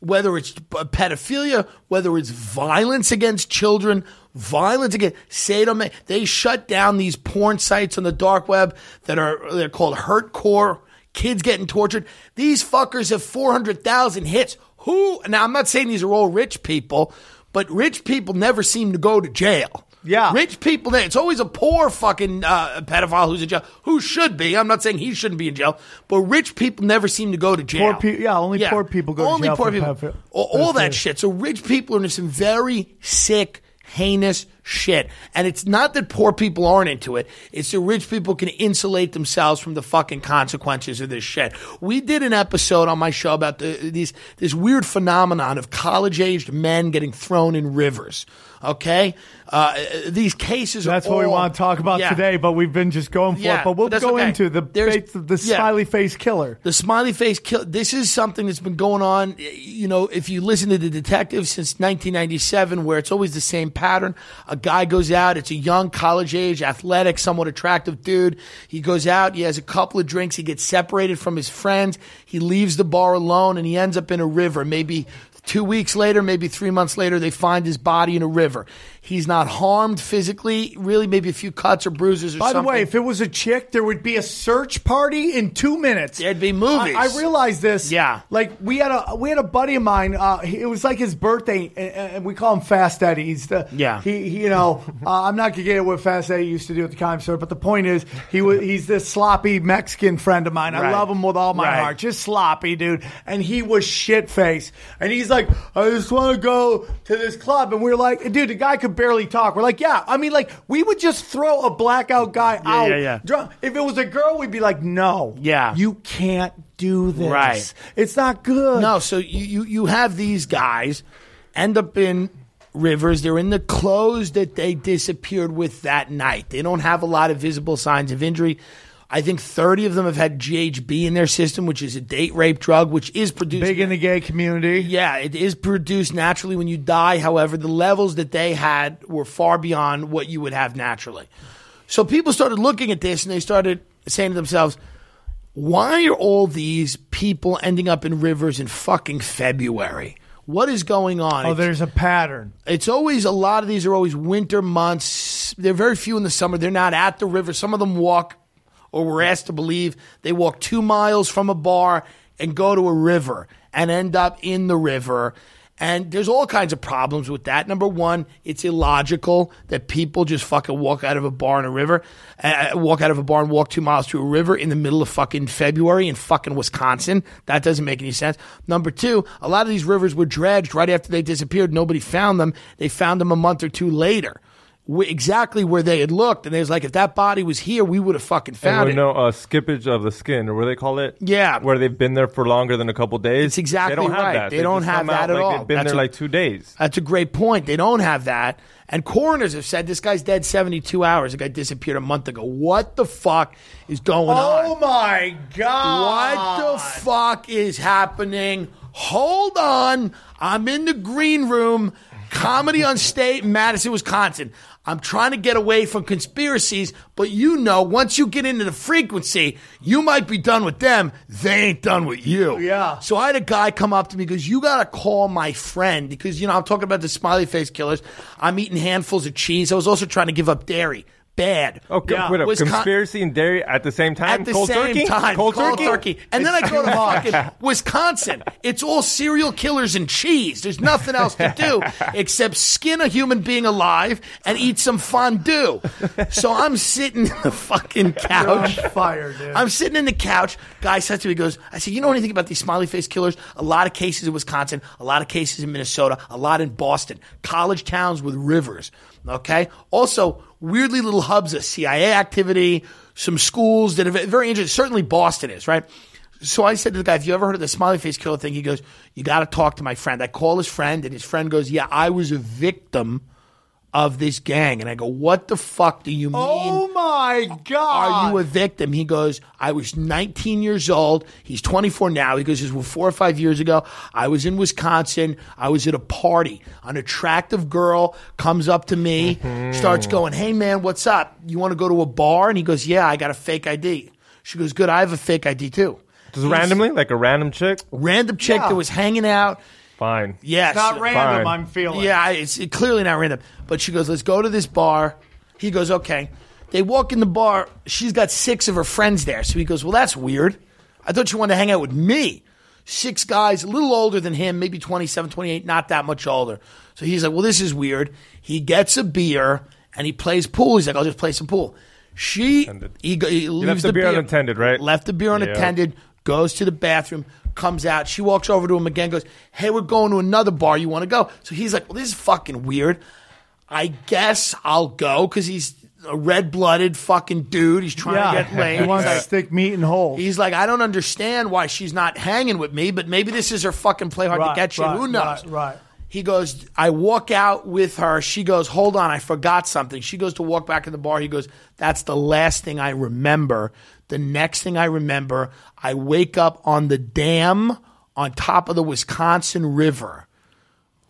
Whether it's pedophilia, whether it's violence against children, violence against sadomas. They shut down these porn sites on the dark web that they're called hurtcore. Kids getting tortured. These fuckers have 400,000 hits. Now I'm not saying these are all rich people, but rich people never seem to go to jail. Yeah, rich people. It's always a poor fucking pedophile who's in jail. Who should be? I'm not saying he shouldn't be in jail, but rich people never seem to go to jail. Only poor people go to jail. Only poor people. All that shit. So rich people are into some very sick, heinous shit, and it's not that poor people aren't into it. It's that rich people can insulate themselves from the fucking consequences of this shit. We did an episode on my show about this weird phenomenon of college-aged men getting thrown in rivers. Okay, these cases. That's what we want to talk about today, but we've been just going for it. But we'll go into the smiley face killer. The smiley face killer. This is something that's been going on. You know, if you listen to The Detective since 1997, where it's always the same pattern. A guy goes out. It's a young, college age, athletic, somewhat attractive dude. He goes out. He has a couple of drinks. He gets separated from his friends. He leaves the bar alone, and he ends up in a river. Maybe 2 weeks later, maybe 3 months later, they find his body in a river. He's not harmed physically, really, maybe a few cuts or bruises or something. By the way, if it was a chick, there would be a search party in 2 minutes. There'd be movies. I realized this. Yeah. Like, we had a buddy of mine. It was like his birthday, and we call him Fast Eddie. I'm not going to get into what Fast Eddie used to do at the comedy store, but the point is, he's this sloppy Mexican friend of mine. I love him with all my heart. Just sloppy, dude. And he was shit-faced. And he's like, I just want to go to this club. And we're like, dude, the guy could barely talk. We're like, yeah. I mean, like, we would just throw a blackout guy out. Yeah. Drunk. If it was a girl, we'd be like, no. Yeah. You can't do this. Right. It's not good. No, so you have these guys end up in rivers. They're in the clothes that they disappeared with that night. They don't have a lot of visible signs of injury. I think 30 of them have had GHB in their system, which is a date rape drug, which is produced... Big in the gay community. Yeah, it is produced naturally when you die. However, the levels that they had were far beyond what you would have naturally. So people started looking at this, and they started saying to themselves, why are all these people ending up in rivers in fucking February? What is going on? Oh, there's a pattern. It's always, a lot of these are always winter months. They're very few in the summer. They're not at the river. Some of them walk... or were asked to believe they walk 2 miles from a bar and go to a river and end up in the river. And there's all kinds of problems with that. Number one, it's illogical that people just fucking walk out of a bar in a river, walk out of a bar and walk 2 miles to a river in the middle of fucking February in fucking Wisconsin. That doesn't make any sense. Number two, a lot of these rivers were dredged right after they disappeared. Nobody found them. They found them a month or two later. Exactly where they had looked, and they was like, if that body was here, we would have fucking found it. No, skippage of the skin, or what do they call it? Yeah, where they've been there for longer than a couple days. It's exactly right. They don't have that. They don't have that at all. They've been there like 2 days. That's a great point. They don't have that. And coroners have said this guy's dead 72 hours. The guy disappeared a month ago. What the fuck is going on? Oh my god! What the fuck is happening? Hold on, I'm in the green room. Comedy on State, Madison, Wisconsin. I'm trying to get away from conspiracies, but you know, once you get into the frequency, you might be done with them. They ain't done with you. Yeah. So I had a guy come up to me, because you got to call my friend, because, you know, I'm talking about the smiley face killers. I'm eating handfuls of cheese. I was also trying to give up dairy. Bad. Okay, yeah. Wait up. Conspiracy and dairy at the same time? At the same time. Cold turkey? And then I go to fucking Wisconsin. It's all serial killers and cheese. There's nothing else to do except skin a human being alive and eat some fondue. So I'm sitting in the fucking couch. You're on fire, dude. I'm sitting in the couch. Guy says to me, he goes, I said, you know anything about these smiley face killers? A lot of cases in Wisconsin, a lot of cases in Minnesota, a lot in Boston. College towns with rivers. Okay? Also, weirdly little hubs of CIA activity, some schools that are very interesting. Certainly Boston is, right? So I said to the guy, have you ever heard of the smiley face killer thing? He goes, you got to talk to my friend. I call his friend, and his friend goes, yeah, I was a victim of this gang. And I go, what the fuck do you mean? Oh my God. Are you a victim? He goes, I was 19 years old. He's 24 now. He goes, this was 4 or 5 years ago. I was in Wisconsin. I was at a party. An attractive girl comes up to me, starts going, hey man, what's up? You want to go to a bar? And he goes, yeah, I got a fake ID. She goes, good, I have a fake ID too. Just randomly? Like a random chick? Random chick that was hanging out. Fine. Yes. It's not random, I'm feeling. Yeah, it's clearly not random. But she goes, let's go to this bar. He goes, okay. They walk in the bar. She's got 6 of her friends there. So he goes, well, that's weird. I thought you wanted to hang out with me. 6 guys, a little older than him, maybe 27, 28, not that much older. So he's like, well, this is weird. He gets a beer, and he plays pool. He's like, I'll just play some pool. He leaves the beer. Left the beer unattended, right? Left the beer unattended, goes to the bathroom, comes out. She walks over to him again, goes, hey, we're going to another bar. You want to go? So he's like, well, this is fucking weird. I guess I'll go, because he's a red-blooded fucking dude. He's trying to get laid. He wants to stick meat in holes. He's like, I don't understand why she's not hanging with me, but maybe this is her fucking play hard to get you. Who knows? Right. He goes, I walk out with her. She goes, hold on, I forgot something. She goes to walk back in the bar. He goes, that's the last thing I remember. The next thing I remember, I wake up on the dam on top of the Wisconsin River.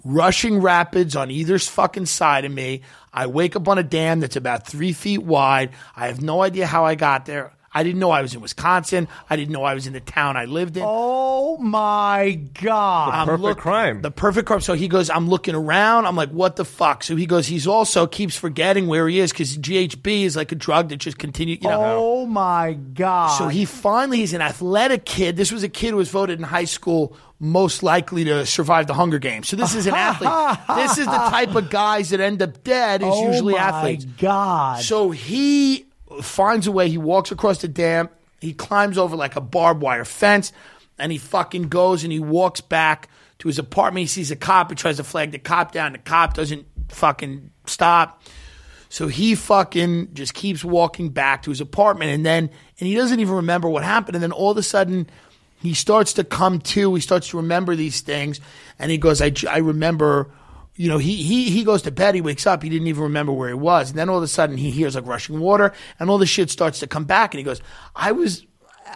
Rushing rapids on either fucking side of me. I wake up on a dam that's about 3 feet wide. I have no idea how I got there. I didn't know I was in Wisconsin. I didn't know I was in the town I lived in. Oh, my God. The perfect crime. The perfect crime. So he goes, I'm looking around. I'm like, what the fuck? So he goes, he's also keeps forgetting where he is, because GHB is like a drug that just continues. You know? Oh, my God. So he finally, he's an athletic kid. This was a kid who was voted in high school most likely to survive the Hunger Games. So this is an athlete. This is the type of guys that end up dead is usually athletes. Oh, my God. So he finds a way. He walks across the dam. He climbs over like a barbed wire fence, and he fucking goes and he walks back to his apartment. He sees a cop. He tries to flag the cop down. The cop doesn't fucking stop. So he fucking just keeps walking back to his apartment, and he doesn't even remember what happened. And then all of a sudden, he starts to come to. He starts to remember these things, and he goes, I remember you know, he goes to bed, he wakes up, he didn't even remember where he was. And then all of a sudden he hears like rushing water and all this shit starts to come back. And he goes, I was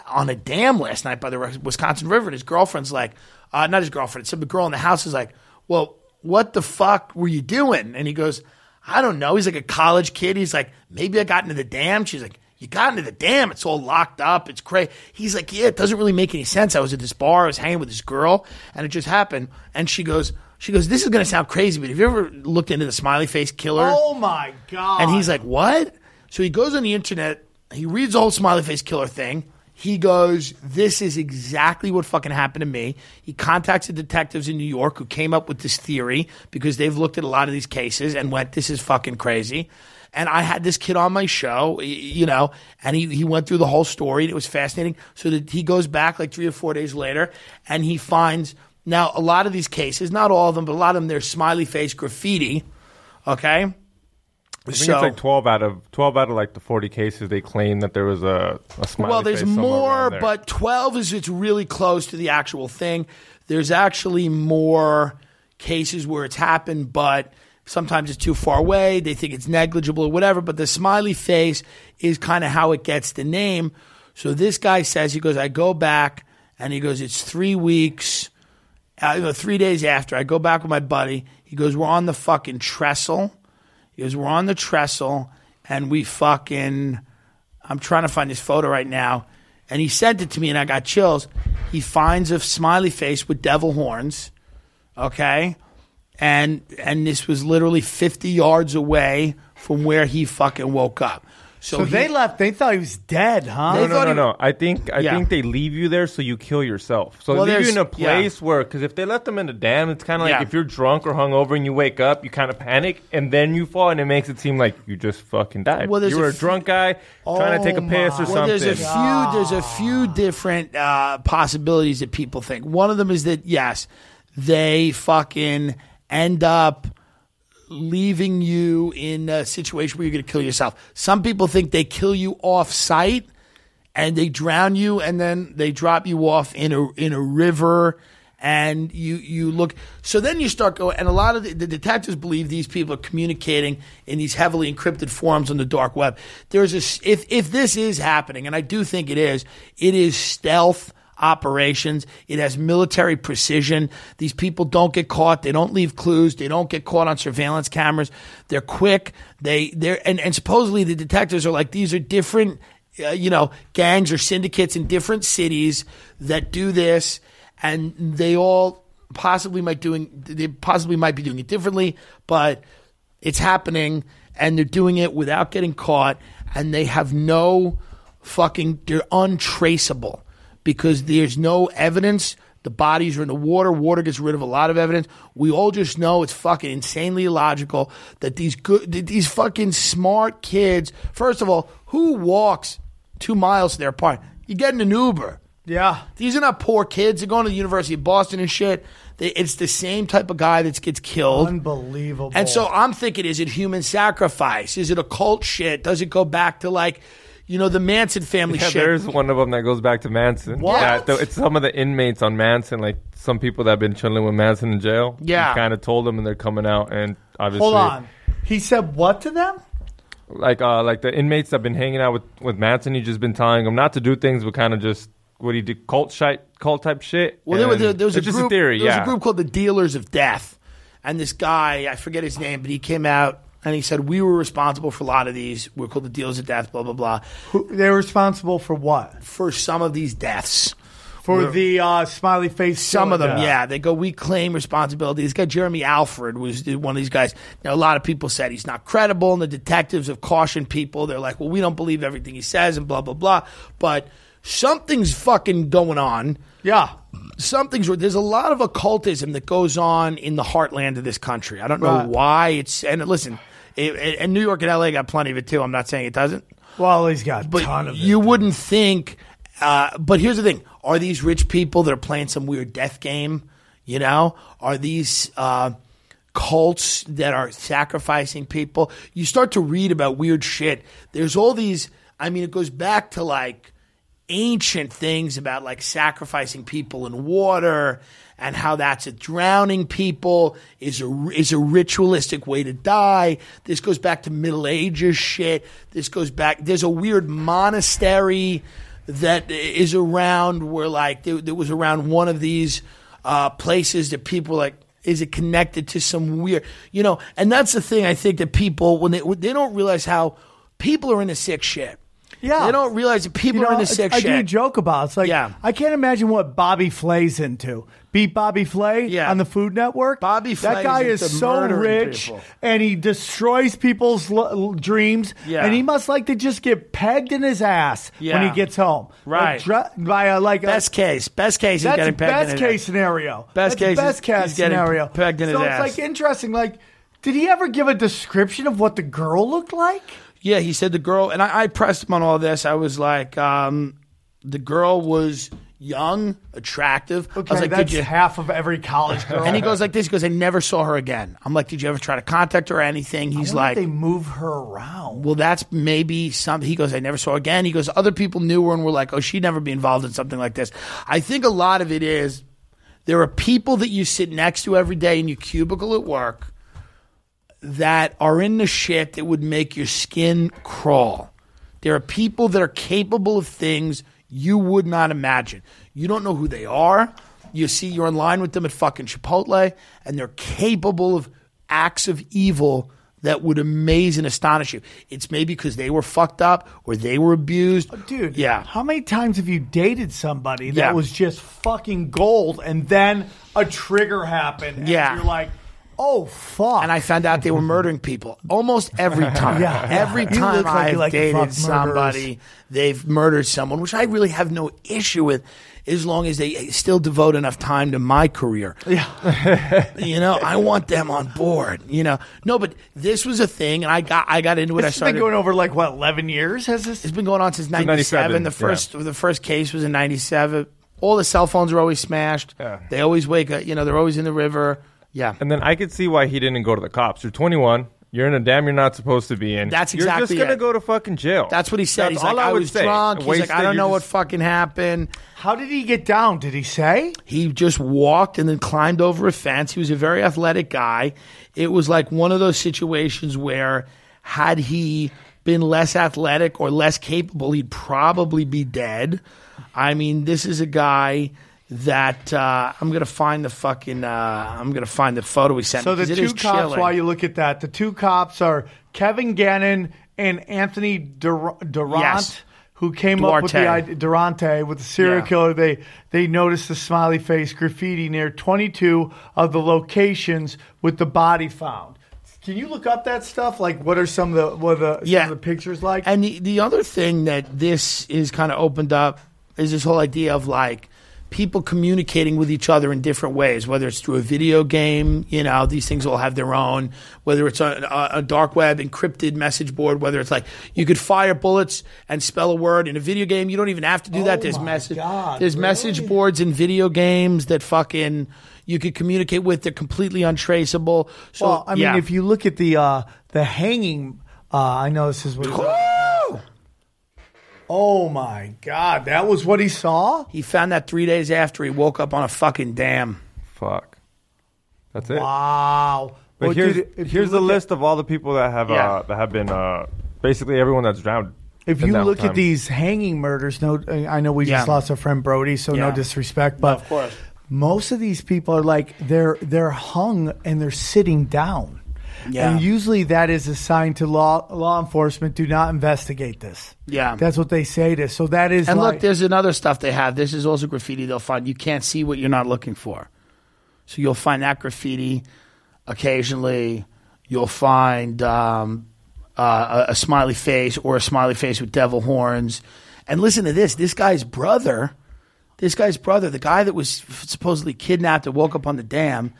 on a dam last night by the Wisconsin River. And his girlfriend's like, not his girlfriend, some girl in the house is like, well, what the fuck were you doing? And he goes, I don't know. He's like a college kid. He's like, maybe I got into the dam. She's like, you got into the dam. It's all locked up. It's crazy. He's like, yeah, it doesn't really make any sense. I was at this bar. I was hanging with this girl and it just happened. And she goes, this is going to sound crazy, but have you ever looked into the smiley face killer? Oh, my God. And he's like, what? So he goes on the internet. He reads the whole smiley face killer thing. He goes, this is exactly what fucking happened to me. He contacts the detectives in New York who came up with this theory because they've looked at a lot of these cases and went, this is fucking crazy. And I had this kid on my show, you know, and he went through the whole story and it was fascinating. So that he goes back like 3 or 4 days later and he finds, now a lot of these cases, not all of them, but a lot of them, they're smiley face graffiti, okay? I think it's like 12 out of like the 40 cases they claim that there was a smiley face. Well, there's more, there. But 12 is it's really close to the actual thing. There's actually more cases where it's happened, but sometimes it's too far away. They think it's negligible or whatever. But the smiley face is kind of how it gets the name. So this guy says, he goes, I go back, and he goes, it's 3 weeks, 3 days after. I go back with my buddy. He goes, we're on the fucking trestle. He goes, we're on the trestle, and we fucking – I'm trying to find this photo right now. And he sent it to me, and I got chills. He finds a smiley face with devil horns, okay? And this was literally 50 yards away from where he fucking woke up. So they left. They thought he was dead, huh? No. I think they leave you there so you kill yourself. So they leave you in a place where, because if they left them in the dam, it's kind of like if you're drunk or hungover and you wake up, you kind of panic and then you fall and it makes it seem like you just fucking died. Well, you were a drunk guy trying to take a piss or something. There's a few different possibilities that people think. One of them is that yes, they fucking end up leaving you in a situation where you're going to kill yourself. Some people think they kill you off site and they drown you and then they drop you off in a river and you look. So then you start going, and a lot of the detectives believe these people are communicating in these heavily encrypted forums on the dark web. There's if this is happening, and I do think it is stealth operations. It has military precision. These people don't get caught. They don't leave clues. They don't get caught on surveillance cameras. They're quick. And supposedly the detectives are like, these are different, gangs or syndicates in different cities that do this, and they all possibly might be doing it differently, but it's happening, and they're doing it without getting caught, and they have no fucking, they're untraceable. Because there's no evidence. The bodies are in the water. Water gets rid of a lot of evidence. We all just know it's fucking insanely illogical that these fucking smart kids, first of all, who walks 2 miles to their park? You get in an Uber. Yeah. These are not poor kids. They're going to the University of Boston and shit. It's the same type of guy that gets killed. Unbelievable. And so I'm thinking, is it human sacrifice? Is it occult shit? Does it go back to like... the Manson family shit. There's one of them that goes back to Manson. What? It's some of the inmates on Manson, like some people that have been chilling with Manson in jail. Yeah. He kind of told them and they're coming out and obviously... Hold on. He said what to them? Like the inmates that have been hanging out with Manson, he's just been telling them not to do things, but kind of just... What he did, cult type shit. Well, there was a group called the Dealers of Death. And this guy, I forget his name, but he came out... And he said, we were responsible for a lot of these. We're called the Dealers of Death, blah, blah, blah. They were responsible for what? For some of these deaths. For the smiley face. Some of them, yeah. They go, we claim responsibility. This guy, Jeremy Alford, was one of these guys. Now, a lot of people said he's not credible, and the detectives have cautioned people. They're like, well, we don't believe everything he says, and blah, blah, blah. But something's fucking going on. Yeah. There's a lot of occultism that goes on in the heartland of this country. I don't know why it's... And listen... and New York and L.A. got plenty of it, too. I'm not saying it doesn't. Well, he's got a ton of it. You wouldn't think... but here's the thing. Are these rich people that are playing some weird death game? Are these cults that are sacrificing people? You start to read about weird shit. There's all these... I mean, it goes back to, ancient things about, sacrificing people in water... and how that's it. Drowning people is a ritualistic way to die. This goes back to Middle Ages shit. This goes back. There's a weird monastery that is around where, like, there was around one of these places that people like. Is it connected to some weird, you know? And that's the thing I think that people, when they don't realize how people are into sick shit. Yeah. They don't realize that people are into sick shit. I do joke about it. It's like, yeah. I can't imagine what Bobby Flay's into. Beat Bobby Flay on the Food Network. Bobby Flay, that guy is so rich, people. And he destroys people's dreams. Yeah. And he must like to just get pegged in his ass when he gets home. Right. Best case, he's getting pegged in his ass. That's best case scenario. Best case scenario. Pegged in his ass. So it's like interesting. Like, did he ever give a description of what the girl looked like? Yeah, he said the girl, and I pressed him on all this. I was like, the girl was young, attractive. Okay, I was like, that's half of every college girl. And he goes like this. He goes, I never saw her again. I'm like, did you ever try to contact her or anything? He's like, they move her around. Well, that's maybe something. He goes, I never saw her again. He goes, other people knew her and were like, oh, she'd never be involved in something like this. I think a lot of it is there are people that you sit next to every day in your cubicle at work that are in the shit that would make your skin crawl. There are people that are capable of things you would not imagine. You don't know who they are. You see, you're in line with them at fucking Chipotle, and they're capable of acts of evil that would amaze and astonish you. It's maybe because they were fucked up or they were abused. Oh, dude, yeah. How many times have you dated somebody that was just fucking gold, and then a trigger happened, and you're like, oh, fuck. And I found out they were murdering people almost every time. Every time I've dated somebody, they've murdered someone, which I really have no issue with as long as they still devote enough time to my career. Yeah. You know, I want them on board, you know. No, but this was a thing, and I got into it. It's been going over, like, what, 11 years? Has this? It's been going on since 97. The first case was in 97. All the cell phones are always smashed. Yeah. They always wake up. You know, they're always in the river. Yeah. And then I could see why he didn't go to the cops. You're 21. You're in a dam you're not supposed to be in. That's exactly it. You're just going to go to fucking jail. That's what he said. He's like, I was drunk. He's like, I don't know what fucking happened. How did he get down? Did he say? He just walked and then climbed over a fence. He was a very athletic guy. It was like one of those situations where had he been less athletic or less capable, he'd probably be dead. I mean, this is a guy that I'm gonna find the photo he sent. So the two cops, while you look at that, the two cops are Kevin Gannon and Anthony Durant, who came Duarte. Up with the idea, Durante, with the serial killer. They noticed the smiley face graffiti near 22 of the locations with the body found. Can you look up that stuff? Like, what are some of the pictures like? And the other thing that this is kind of opened up is this whole idea of like, people communicating with each other in different ways, whether it's through a video game, you know, these things all have their own, whether it's a dark web encrypted message board, whether it's like you could fire bullets and spell a word in a video game. You don't even have to do that. There's message boards in video games that fucking you could communicate with. They're completely untraceable. So, well, I mean, if you look at the hanging, I know this is what it's about. Oh, my God. That was what he saw? He found that 3 days after he woke up on a fucking dam. Fuck. That's it. Wow. But well, here's the list of all the people that have been basically everyone that's drowned. If you look at these hanging murders, I know we just lost our friend Brody, so no disrespect. But no, of course. Most of these people are like, they're hung and they're sitting down. Yeah. And usually that is a sign to law enforcement, do not investigate this. Yeah. That's what they say to. So that is. And like, look, there's another stuff they have. This is also graffiti they'll find. You can't see what you're not looking for. So you'll find that graffiti. Occasionally you'll find a smiley face or a smiley face with devil horns. And listen to this. This guy's brother, the guy that was supposedly kidnapped and woke up on the dam,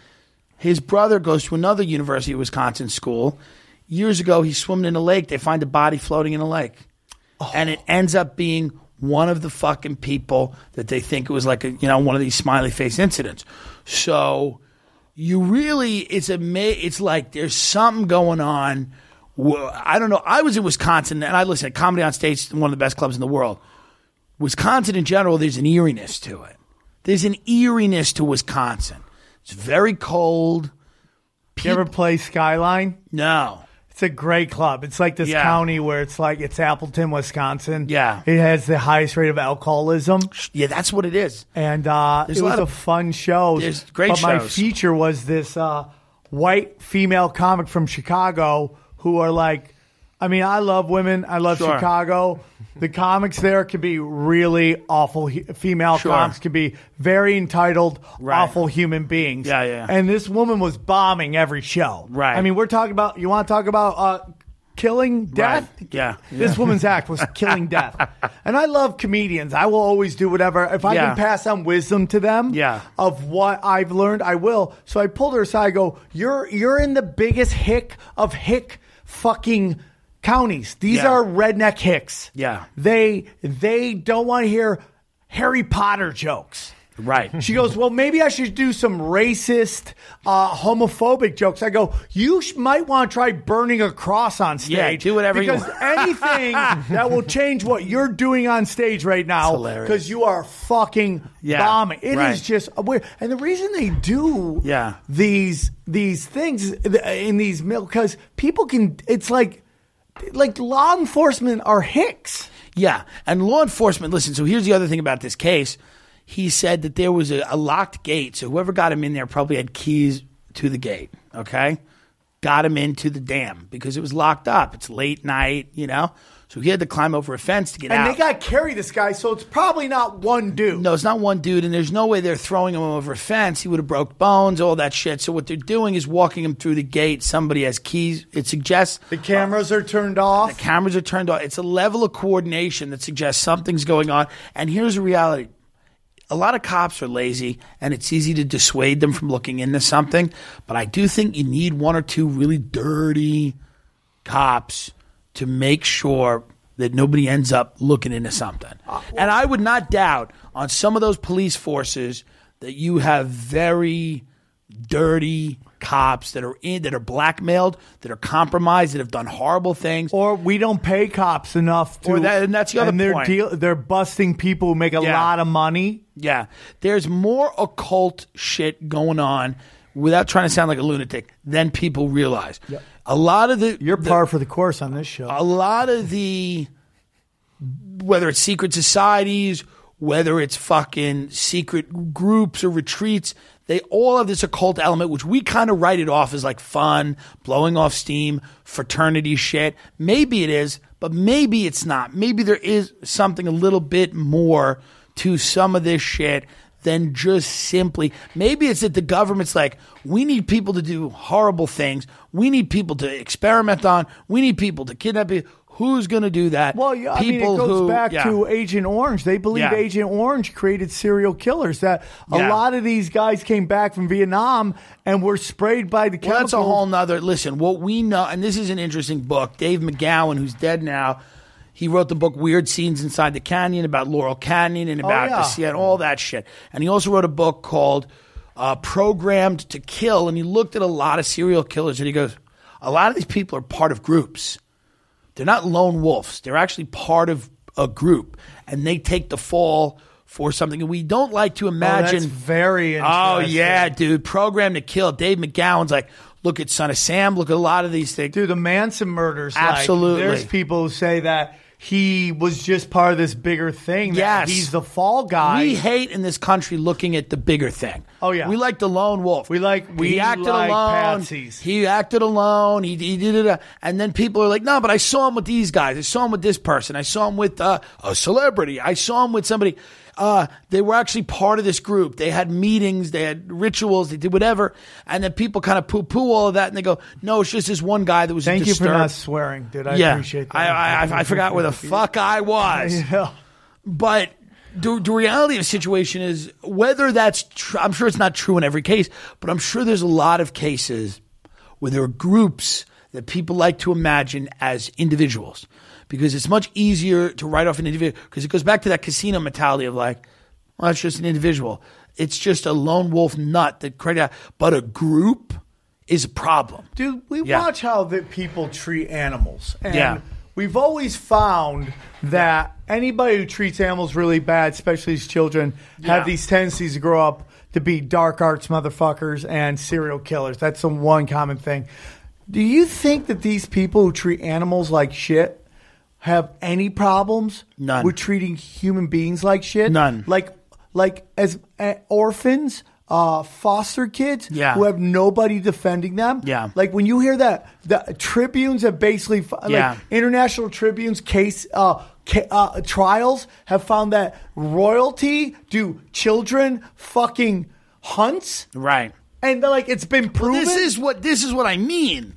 his brother goes to another University of Wisconsin school. Years ago, he's swimming in a lake. They find a body floating in a lake. Oh. And it ends up being one of the fucking people that they think it was like, one of these smiley face incidents. So you really, it's like there's something going on. I don't know. I was in Wisconsin, and I listen to Comedy on Stage, one of the best clubs in the world. Wisconsin in general, there's an eeriness to it. There's an eeriness to Wisconsin. It's very cold. You ever play Skyline? No. It's a great club. It's like this county where it's like it's Appleton, Wisconsin. Yeah. It has the highest rate of alcoholism. Yeah, that's what it is. And it was a fun show. There's great shows. But my feature was this white female comic from Chicago who are like, I mean, I love women. I love Chicago. The comics there can be really awful. Female comics can be very entitled, awful human beings. Yeah, yeah. And this woman was bombing every show. Right. I mean, we're talking about, you want to talk about killing death? Right. Yeah. This woman's act was killing death. And I love comedians. I will always do whatever. If I can pass on wisdom to them of what I've learned, I will. So I pulled her aside. I go, you're in the biggest hick of hick fucking counties. These are redneck hicks. Yeah. They don't want to hear Harry Potter jokes. Right. She goes, well, maybe I should do some racist, homophobic jokes. I go, you might want to try burning a cross on stage. Yeah, do whatever you want. Because anything that will change what you're doing on stage right now, because you are fucking bombing. It is just weird. And the reason they do these things in these middle, because people can, it's like law enforcement are hicks. Yeah. And law enforcement, listen, so here's the other thing about this case. He said that there was a locked gate. So whoever got him in there probably had keys to the gate. Okay. Got him into the dam because it was locked up. It's late night, you know. So he had to climb over a fence to get out. And they got to carry this guy. So it's probably not one dude. No, it's not one dude. And there's no way they're throwing him over a fence. He would have broke bones, all that shit. So what they're doing is walking him through the gate. Somebody has keys. It suggests the cameras are turned off. The cameras are turned off. It's a level of coordination that suggests something's going on. And here's the reality. A lot of cops are lazy, and it's easy to dissuade them from looking into something. But I do think you need one or two really dirty cops to make sure that nobody ends up looking into something. And I would not doubt on some of those police forces that you have very dirty cops that are in, that are blackmailed, that are compromised, that have done horrible things, or we don't pay cops enough to. Or that, and that's the other point. They're busting people who make a lot of money. Yeah, there's more occult shit going on. Without trying to sound like a lunatic, than people realize. Yep. A lot of the you're par for the course on this show. A lot of the whether it's secret societies, whether it's fucking secret groups or retreats. They all have this occult element, which we kind of write it off as like fun, blowing off steam, fraternity shit. Maybe it is, but maybe it's not. Maybe there is something a little bit more to some of this shit than just simply. Maybe it's that the government's like, we need people to do horrible things. We need people to experiment on. We need people to kidnap people. Who's going to do that? Well, yeah, people I mean, it goes back to Agent Orange. They believe Agent Orange created serial killers. That a lot of these guys came back from Vietnam and were sprayed by the chemicals. That's a whole nother. Listen, what we know, and this is an interesting book. Dave McGowan, who's dead now, he wrote the book Weird Scenes Inside the Canyon about Laurel Canyon and about the sea and all that shit. And he also wrote a book called Programmed to Kill. And he looked at a lot of serial killers and he goes, a lot of these people are part of groups. They're not lone wolves. They're actually part of a group, and they take the fall for something. And we don't like to imagine. Oh, that's very interesting. Oh, yeah, dude. Program to Kill. Dave McGowan's like, look at Son of Sam. Look at a lot of these things. Dude, the Manson murders. Absolutely. Like, there's people who say that he was just part of this bigger thing. Yes. He's the fall guy. We hate in this country looking at the bigger thing. Oh, yeah. We like the lone wolf. We acted like alone. Patsies. He acted alone. He did it. And then people are like, no, but I saw him with these guys. I saw him with this person. I saw him with a celebrity. I saw him with somebody. They were actually part of this group. They had meetings. They had rituals. They did whatever. And then people kind of poo-poo all of that, and they go, no, it's just this one guy that was Thank disturbed. You for not swearing, dude. I appreciate that. I forgot where the fuck I was. But the reality of the situation is, whether that's true, I'm sure it's not true in every case, but I'm sure there's a lot of cases where there are groups that people like to imagine as individuals. Because it's much easier to write off an individual. Because it goes back to that casino mentality of like, well, it's just an individual. It's just a lone wolf nut that created that. But a group is a problem. Dude, we watch how that people treat animals. And We've always found that anybody who treats animals really bad, especially as children, have these tendencies to grow up to be dark arts motherfuckers and serial killers. That's the one common thing. Do you think that these people who treat animals like shit have any problems with treating human beings like shit? None. Like as orphans, foster kids who have nobody defending them. Yeah. Like when you hear that, the tribunes have basically, like international tribunes case trials have found that royalty do children fucking hunts. Right. And they're like, it's been proven. Well, this is what I mean.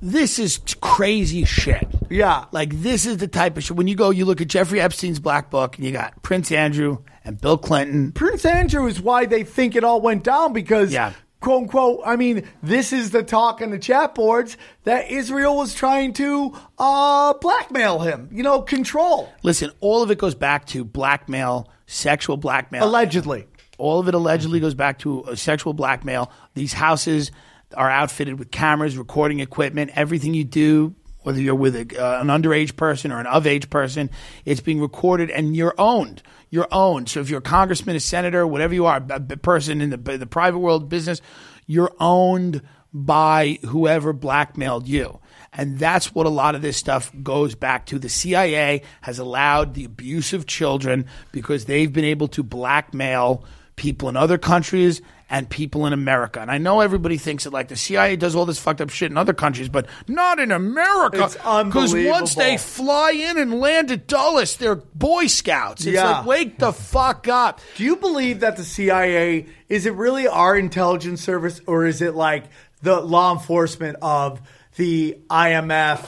This is crazy shit. Yeah. Like, this is the type of shit. When you go, you look at Jeffrey Epstein's Black Book, and you got Prince Andrew and Bill Clinton. Prince Andrew is why they think it all went down because, quote, unquote, I mean, this is the talk on the chat boards that Israel was trying to blackmail him, control. Listen, all of it goes back to blackmail, sexual blackmail. Allegedly. All of it allegedly goes back to sexual blackmail. These houses are outfitted with cameras, recording equipment, everything you do, whether you're with an underage person or an of-age person, it's being recorded and you're owned. You're owned. So if you're a congressman, a senator, whatever you are, a person in the private world business, you're owned by whoever blackmailed you. And that's what a lot of this stuff goes back to. The CIA has allowed the abuse of children because they've been able to blackmail people in other countries and people in America. And I know everybody thinks that like the CIA does all this fucked up shit in other countries, but not in America. It's unbelievable. Because once they fly in and land at Dulles, they're Boy Scouts. It's like, wake the fuck up. Do you believe that the CIA, is it really our intelligence service or is it like the law enforcement of the IMF,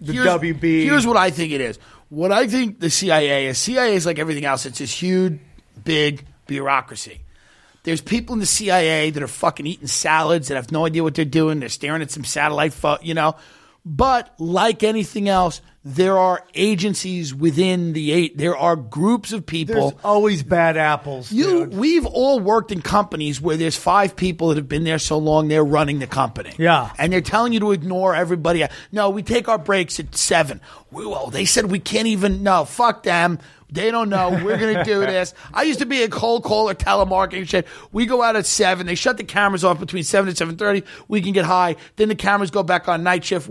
WB? Here's what I think it is. What I think the CIA is, like everything else. It's this huge, big bureaucracy. There's people in the CIA that are fucking eating salads that have no idea what they're doing. They're staring at some satellite, But like anything else, there are agencies within the eight. There are groups of people. There's always bad apples. We've all worked in companies where there's five people that have been there so long, they're running the company. Yeah. And they're telling you to ignore everybody. No, we take our breaks at 7. Well, they said we can't even. No, fuck them. They don't know. We're going to do this. I used to be a cold caller, telemarketing shit. We go out at 7. They shut the cameras off between 7 and 7:30. We can get high. Then the cameras go back on night shift.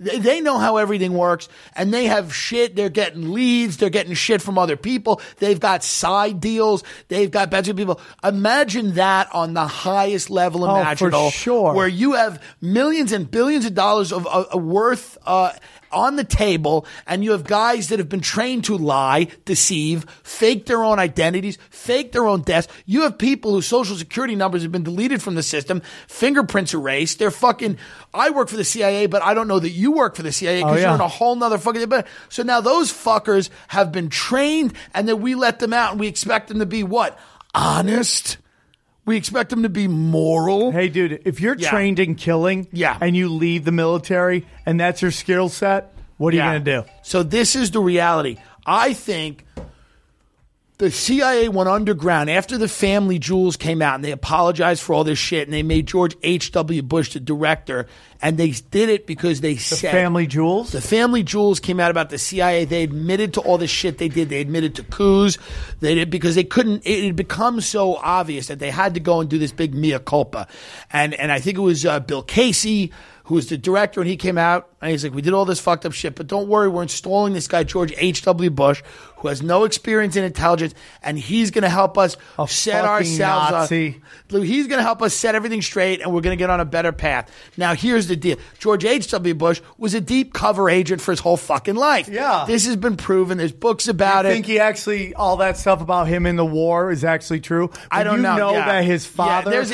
They know how everything works, and they have shit. They're getting leads. They're getting shit from other people. They've got side deals. They've got better people. Imagine that on the highest level imaginable. Oh, for sure. Where you have millions and billions of dollars of worth on the table, and you have guys that have been trained to lie, deceive, fake their own identities, fake their own deaths. You have people whose social security numbers have been deleted from the system, fingerprints erased. They're fucking, I work for the CIA, but I don't know that you work for the CIA because you're in a whole nother fucking thing. So now those fuckers have been trained, and then we let them out and we expect them to be what? Honest? We expect them to be moral. Hey, dude, if you're trained in killing and you leave the military and that's your skill set, what are you going to do? So this is the reality. I think the CIA went underground after the Family Jewels came out and they apologized for all this shit and they made George H.W. Bush the director, and they did it because they said... The Family Jewels? The Family Jewels came out about the CIA. They admitted to all the shit they did. They admitted to coups. They did because they couldn't... It had become so obvious that they had to go and do this big mea culpa. And I think it was Bill Casey... who was the director, and he came out, and he's like, we did all this fucked up shit, but don't worry, we're installing this guy, George H.W. Bush, who has no experience in intelligence, and he's going to help us set ourselves up. He's going to help us set everything straight, and we're going to get on a better path. Now, here's the deal. George H.W. Bush was a deep cover agent for his whole fucking life. Yeah. This has been proven. There's books about it. I think he actually, all that stuff about him in the war is actually true. I don't know. You know that his father was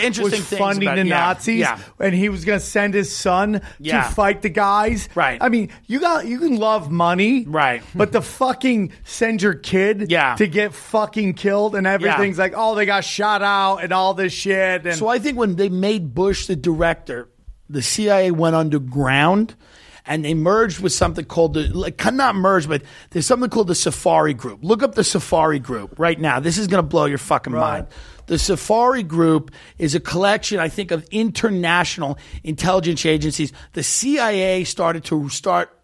funding the Nazis, and he was going to send his son to fight the guys. Right. I mean, you can love money. Right. But to fucking send your kid to get fucking killed and everything's like, oh, they got shot out and all this shit. And so I think when they made Bush the director, the CIA went underground and they merged with something called the, like, not merged, but there's something called the Safari Group. Look up the Safari Group right now. This is going to blow your fucking mind. The Safari Group is a collection, I think, of international intelligence agencies. The CIA started,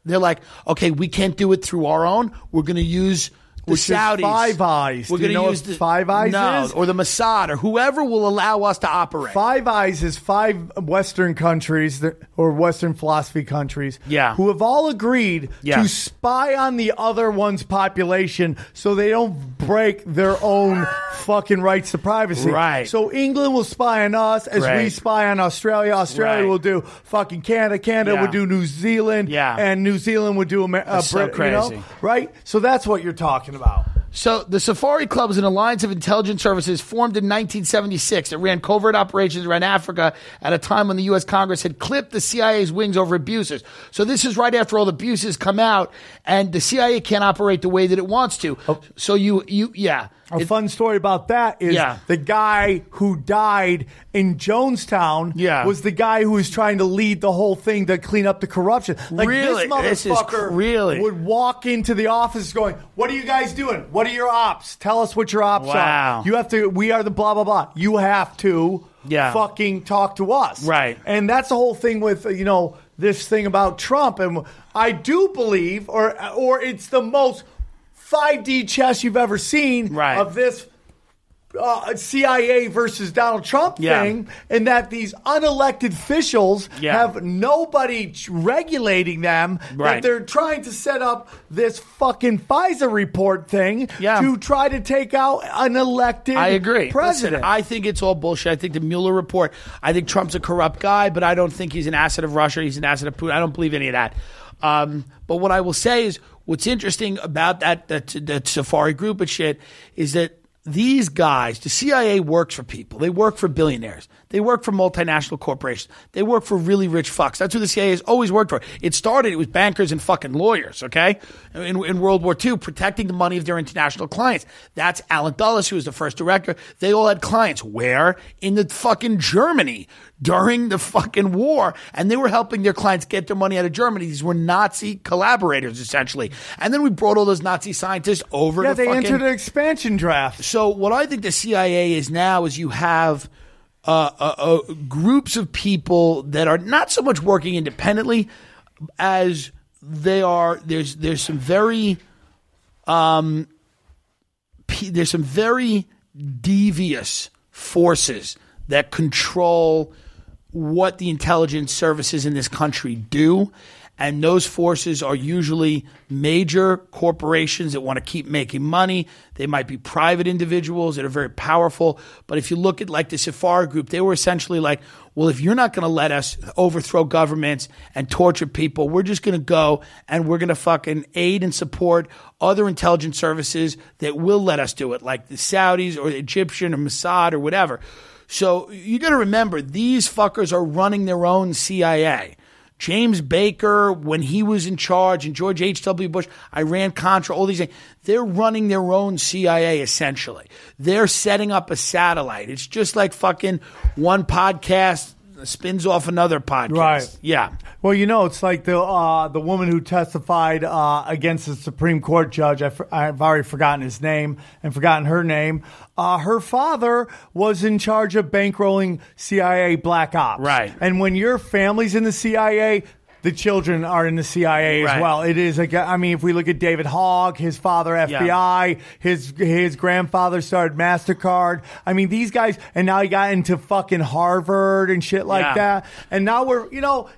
they're like, okay, we can't do it through our own. We're going to use the Saudis. Five Eyes. We're going to use the Five Eyes is? Or the Mossad or whoever will allow us to operate. Five Eyes is five Western countries that, or Western philosophy countries who have all agreed to spy on the other one's population so they don't break their own fucking rights to privacy. Right. So England will spy on us as we spy on Australia. Australia will do fucking Canada. Canada would do New Zealand. Yeah. And New Zealand would do America. That's so crazy. You know? Right? So that's what you're talking about. So the Safari Club is an alliance of intelligence services formed in 1976. It ran covert operations around Africa at a time when the U.S. Congress had clipped the CIA's wings over abuses. So this is right after all the abuses come out, and the CIA can't operate the way that it wants to. Okay. So A fun story about that is the guy who died in Jonestown was the guy who was trying to lead the whole thing to clean up the corruption. Like really? This motherfucker would walk into the office going, "What are you guys doing? What are your ops? Tell us what your ops are. You have to. We are the blah blah blah. You have to fucking talk to us." Right. And that's the whole thing with this thing about Trump. And I do believe, or it's the most 5D chess you've ever seen of this CIA versus Donald Trump thing, and that these unelected officials have nobody regulating them, that they're trying to set up this fucking FISA report thing to try to take out an elected president. Listen, I think it's all bullshit. I think the Mueller report, I think Trump's a corrupt guy, but I don't think he's an asset of Russia. He's an asset of Putin. I don't believe any of that. But what I will say is, what's interesting about that Safari Group and shit is that these guys, the CIA works for people. They work for billionaires. They work for multinational corporations. They work for really rich fucks. That's who the CIA has always worked for. It was bankers and fucking lawyers, okay? In World War II, protecting the money of their international clients. That's Allen Dulles, who was the first director. They all had clients. Where? In the fucking Germany during the fucking war. And they were helping their clients get their money out of Germany. These were Nazi collaborators, essentially. And then we brought all those Nazi scientists over to fucking... Yeah, they entered an expansion draft. So what I think the CIA is now is you have groups of people that are not so much working independently as they are. There's some very there's some very devious forces that control what the intelligence services in this country do. And those forces are usually major corporations that want to keep making money. They might be private individuals that are very powerful. But if you look at like the Safari Group, they were essentially like, well, if you're not going to let us overthrow governments and torture people, we're just going to go and we're going to fucking aid and support other intelligence services that will let us do it, like the Saudis or the Egyptian or Mossad or whatever. So you got to remember, these fuckers are running their own CIA. James Baker, when he was in charge, and George H.W. Bush, Iran-Contra, all these things, they're running their own CIA, essentially. They're setting up a satellite. It's just like fucking one podcast spins off another podcast. Right. Yeah. Well, it's like the woman who testified against the Supreme Court judge. I've already forgotten his name and forgotten her name. Her father was in charge of bankrolling CIA black ops. Right. And when your family's in the CIA, the children are in the CIA as well. It is if we look at David Hogg, his father FBI, his grandfather started MasterCard. I mean, these guys, and now he got into fucking Harvard and shit like that. And now we're,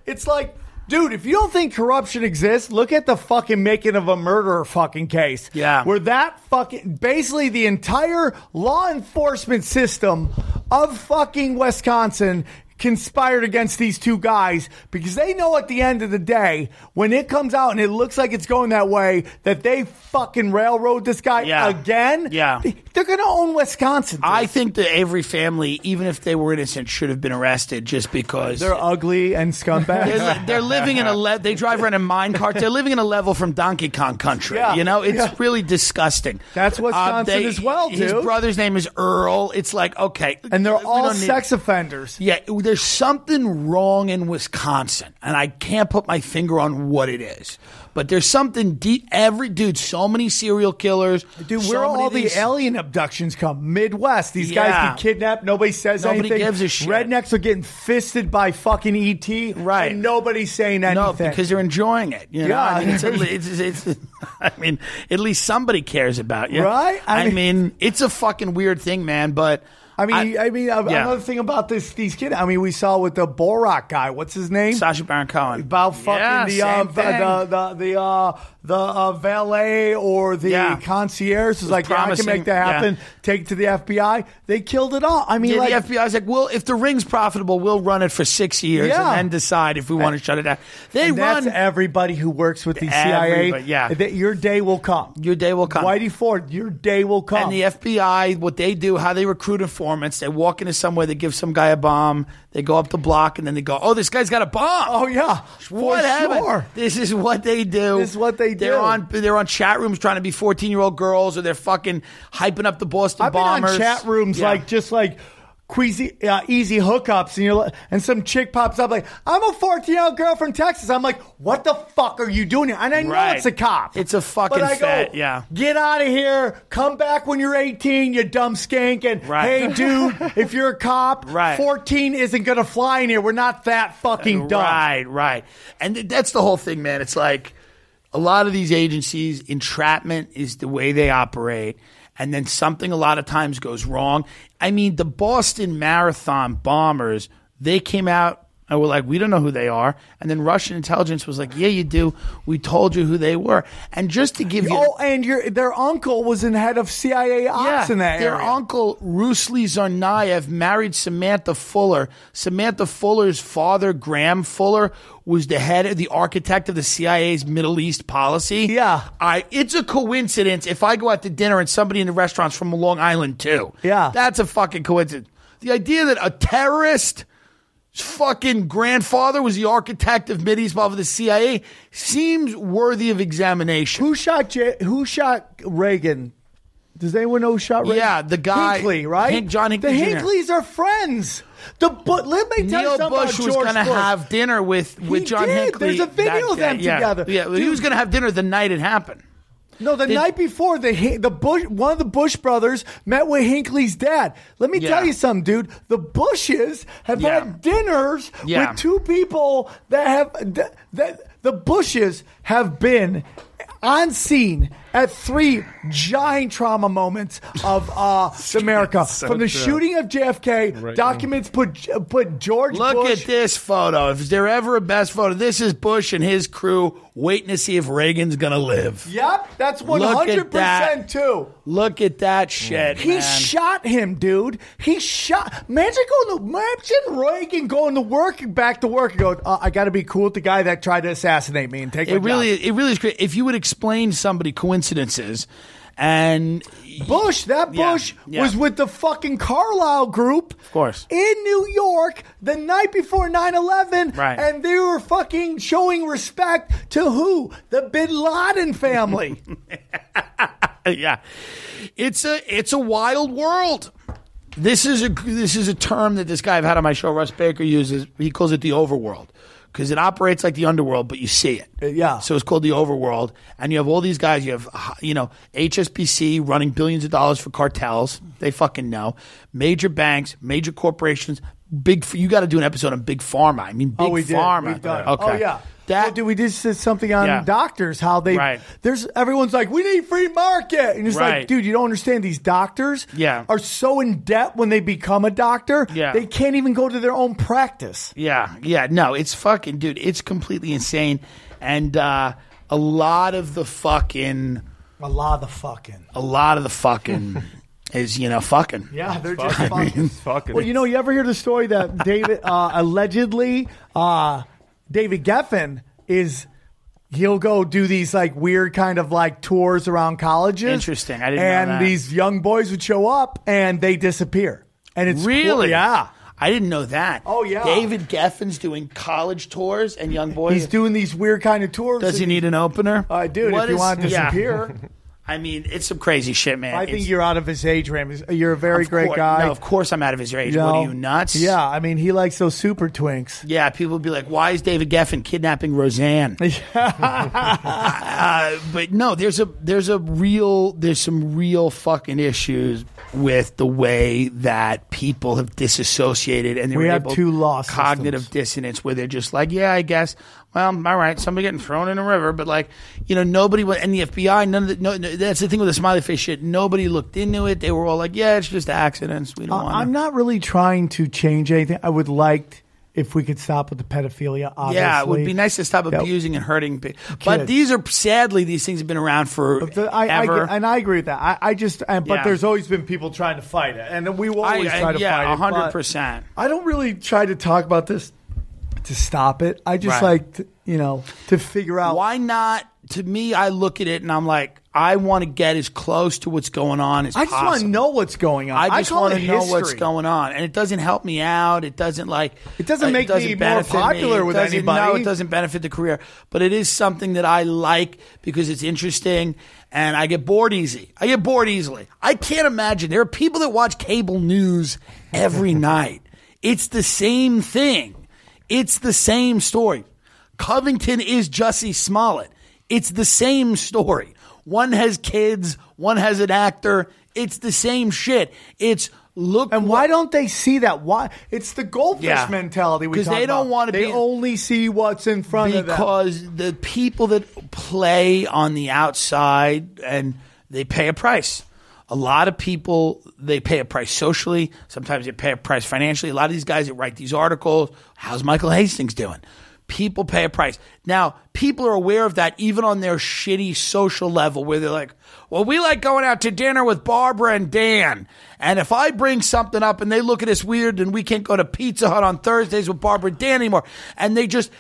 it's like, dude, if you don't think corruption exists, look at the fucking Making of a Murderer fucking case. Yeah. Where that fucking, basically the entire law enforcement system of fucking Wisconsin conspired against these two guys because they know at the end of the day, when it comes out and it looks like it's going that way, that they fucking railroad this guy again. Yeah. They're going to own Wisconsin. I think the Avery family, even if they were innocent, should have been arrested just because they're ugly and scumbags. they're living in they drive around in mine carts. They're living in a level from Donkey Kong country. Yeah. It's really disgusting. That's Wisconsin as well, dude. His brother's name is Earl. It's like, okay. And they're all sex offenders. Yeah. there's something wrong in Wisconsin, and I can't put my finger on what it is. But there's something deep. Every dude, so many serial killers. Dude, where all the alien abductions come? Midwest. These guys get kidnapped. Nobody says anything. Nobody gives a shit. Rednecks are getting fisted by fucking ET. Right. And nobody's saying anything. No, because they're enjoying it. You know? Yeah. I mean, I mean, at least somebody cares about you. Right? I mean, it's a fucking weird thing, man. But another thing about these kids. I mean, we saw with the Borat guy. What's his name? Sacha Baron Cohen. About fucking the valet or the concierge was like, I can make that happen. Yeah. Take it to the FBI. They killed it all. I mean, the FBI's like, well, if the ring's profitable, we'll run it for 6 years and then decide if we want to shut it down. That's everybody who works with the CIA. Yeah. Your day will come. Your day will come. Whitey Ford, your day will come. And the FBI, what they do, how they recruit informants, they walk into somewhere, they give some guy a bomb, they go up the block, and then they go, oh, this guy's got a bomb. Oh, yeah. What happened? This is what they do. This is what they do. They're on chat rooms trying to be 14-year-old girls, or they're fucking hyping up the Boston Bombers. I've been on chat rooms like queasy, easy hookups, and some chick pops up like, I'm a 14-year-old girl from Texas. I'm like, what the fuck are you doing here? And I know it's a cop. It's a fucking But I go, get out of here. Come back when you're 18, you dumb skank. And hey, dude, if you're a cop, 14 isn't going to fly in here. We're not that fucking dumb. Right. And that's the whole thing, man. It's like, a lot of these agencies, entrapment is the way they operate, and then something a lot of times goes wrong. I mean, the Boston Marathon bombers, they came out and were like, we don't know who they are. And then Russian intelligence was like, yeah, you do. We told you who they were. And just to give you... Oh, and their uncle was in head of CIA ops in that area. Their uncle, Rusli Tsarnaev, married Samantha Fuller. Samantha Fuller's father, Graham Fuller, was the head of the architect of the CIA's Middle East policy. Yeah. It's a coincidence if I go out to dinner and somebody in the restaurant's from Long Island too. Yeah. That's a fucking coincidence. The idea that a terrorist fucking grandfather was the architect of Middle East of the CIA seems worthy of examination. Who shot Reagan? Does anyone know who shot Reagan? Yeah, the guy. Hinckley, right? John Hinckley. The Hinckleys are friends. Let me tell you something about George Bush. Neil Bush was going to have dinner with John Hinckley. There's a video of them together. Yeah, he was going to have dinner the night it happened. No, the night before, one of the Bush brothers met with Hinckley's dad. Let me tell you something, dude. The Bushes have had dinners with two people that the Bushes have been on scene at three giant trauma moments of America. So from the shooting of JFK, documents put George Bush. Look at this photo. If there ever a best photo, this is Bush and his crew waiting to see if Reagan's going to live. Yep, that's 100% that. Too. Look at that shit, He shot him, dude. He shot. Imagine Reagan going to work, back to work, and going, I got to be cool with the guy that tried to assassinate me and take my job. It really is great. If you would explain somebody coincidences. And Bush was with the fucking Carlyle group, of course, in New York the night before 9/11, and they were fucking showing respect to who? The Bin Laden family. Yeah, it's a wild world. This is a term that this guy I've had on my show, Russ Baker, uses. He calls it the overworld. Because it operates like the underworld, but you see it. Yeah. So it's called the overworld. And you have all these guys. You have, HSBC running billions of dollars for cartels. They fucking know. Major banks, major corporations. You got to do an episode on Big Pharma. I mean, Big Pharma. We've done. Okay. Oh, yeah. We just did something on doctors, how they everyone's like, we need free market, and it's like, dude, you don't understand, these doctors are so in debt when they become a doctor, they can't even go to their own practice. It's fucking, dude, it's completely insane. And a lot of the fucking is, fucking. Yeah, they're just fucking. Well, you ever hear the story that David allegedly David Geffen he'll go do these like weird kind of like tours around colleges. Interesting. I didn't know that. And these young boys would show up and they disappear. And it's really cool. Yeah. I didn't know that. Oh, yeah. David Geffen's doing college tours and young boys. He's doing these weird kind of tours. Does he need an opener? Dude, if you want to disappear. I mean, it's some crazy shit, man. I think you're out of his age, Ram. You're a very great guy. No, of course I'm out of his age. You know, what are you, nuts? Yeah, I mean, he likes those super twinks. Yeah, people would be like, why is David Geffen kidnapping Roseanne? But no, there's some real fucking issues with the way that people have disassociated, and we have two lost cognitive systems. Dissonance where they're just like, yeah, I guess. Well, all right, somebody getting thrown in a river, but like, you know, nobody went, and the FBI, none of the, no, that's the thing with the smiley face shit. Nobody looked into it. They were all like, yeah, it's just accidents. We don't want to. I'm not really trying to change anything. I would like if we could stop with the pedophilia, obviously. Yeah, it would be nice to stop abusing and hurting people. Kids. But these are, sadly, these things have been around for ever. And I agree with that. But there's always been people trying to fight it. And we will always try to fight it. Yeah, 100%. I don't really try to talk about this to stop it. I just like to, to figure out why not. To me, I look at it and I'm like, I want to get as close to what's going on as possible. I just want to know what's going on. I just want to know what's going on, and it doesn't help me out. It doesn't make me more popular with anybody. No, it doesn't benefit the career, but it is something that I like because it's interesting. And I get bored easy. I get bored easily. I can't imagine. There are people that watch cable news every night. It's the same thing. It's the same story. Covington is Jussie Smollett. It's the same story. One has kids. One has an actor. It's the same shit. It's look. And why don't they see that? Why? It's the goldfish mentality we talk about. Because they don't want to be. They only see what's in front of them. Because the people that play on the outside, and they pay a price. A lot of people, they pay a price socially. Sometimes they pay a price financially. A lot of these guys that write these articles, how's Michael Hastings doing? People pay a price. Now, people are aware of that even on their shitty social level where they're like, well, we like going out to dinner with Barbara and Dan. And if I bring something up and they look at us weird, then we can't go to Pizza Hut on Thursdays with Barbara and Dan anymore. And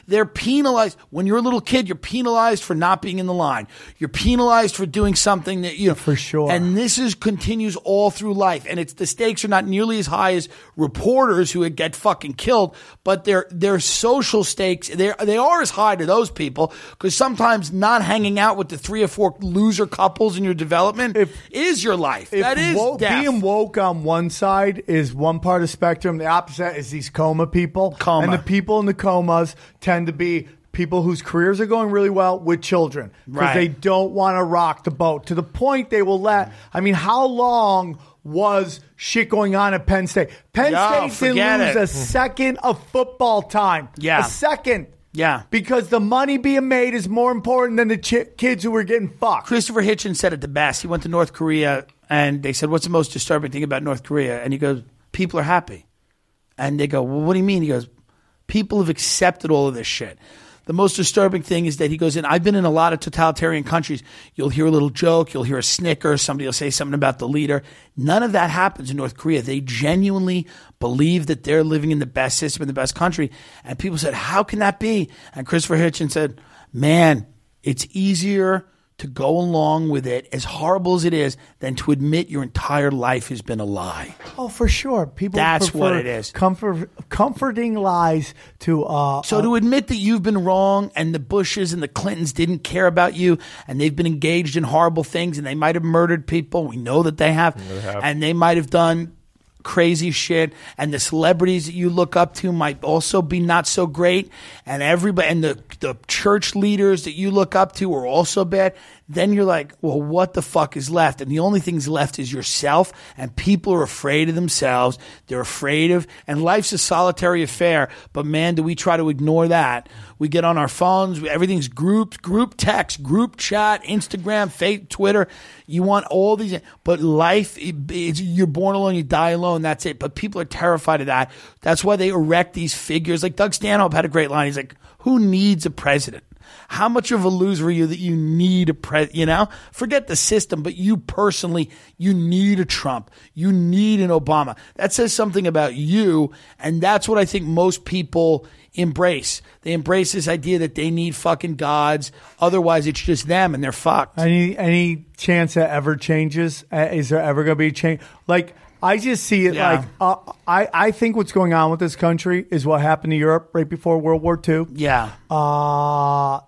they're penalized. When you're a little kid, you're penalized for not being in the line. You're penalized for doing something that, for sure. And this continues all through life. And the stakes are not nearly as high as reporters who would get fucking killed, but their social stakes, they are as high to those people, because sometimes not hanging out with the 3 or 4 loser couples in your development is your life. That is death. Being woke on one side is one part of the spectrum. The opposite is these coma people. And the people in the comas tend to be people whose careers are going really well with children. Because they don't want to rock the boat. To the point they will let... I mean, how long... was shit going on at Penn State? Penn State didn't lose a second of football time. Yeah. A second. Yeah. Because the money being made is more important than the kids who were getting fucked. Christopher Hitchens said it the best. He went to North Korea, and they said, what's the most disturbing thing about North Korea? And he goes, people are happy. And they go, well, what do you mean? He goes, people have accepted all of this shit. The most disturbing thing is that he goes in. I've been in a lot of totalitarian countries. You'll hear a little joke. You'll hear a snicker. Somebody will say something about the leader. None of that happens in North Korea. They genuinely believe that they're living in the best system, in the best country. And people said, how can that be? And Christopher Hitchens said, man, it's easier to go along with it, as horrible as it is, than to admit your entire life has been a lie. Oh, for sure. That's what it is. Comforting lies to... So to admit that you've been wrong, and the Bushes and the Clintons didn't care about you, and they've been engaged in horrible things, and they might have murdered people. We know that they have. And they might have done crazy shit, and the celebrities that you look up to might also be not so great, and everybody, and the church leaders that you look up to are also bad. Then you're like, well, what the fuck is left? And the only thing's left is yourself, and people are afraid of themselves. They're afraid of, and life's a solitary affair, but man, do we try to ignore that. We get on our phones, everything's group text, group chat, Instagram, Facebook, Twitter. You want all these, but life, you're born alone, you die alone, that's it. But people are terrified of that. That's why they erect these figures. Like Doug Stanhope had a great line. He's like, who needs a president? How much of a loser are you that you need a president? Forget the system, but you personally, you need a Trump. You need an Obama. That says something about you, and that's what I think most people embrace. They embrace this idea that they need fucking gods. Otherwise, it's just them, and they're fucked. Any chance that ever changes? Is there ever going to be a change? Like, I just see it I think what's going on with this country is what happened to Europe right before World War II. Yeah.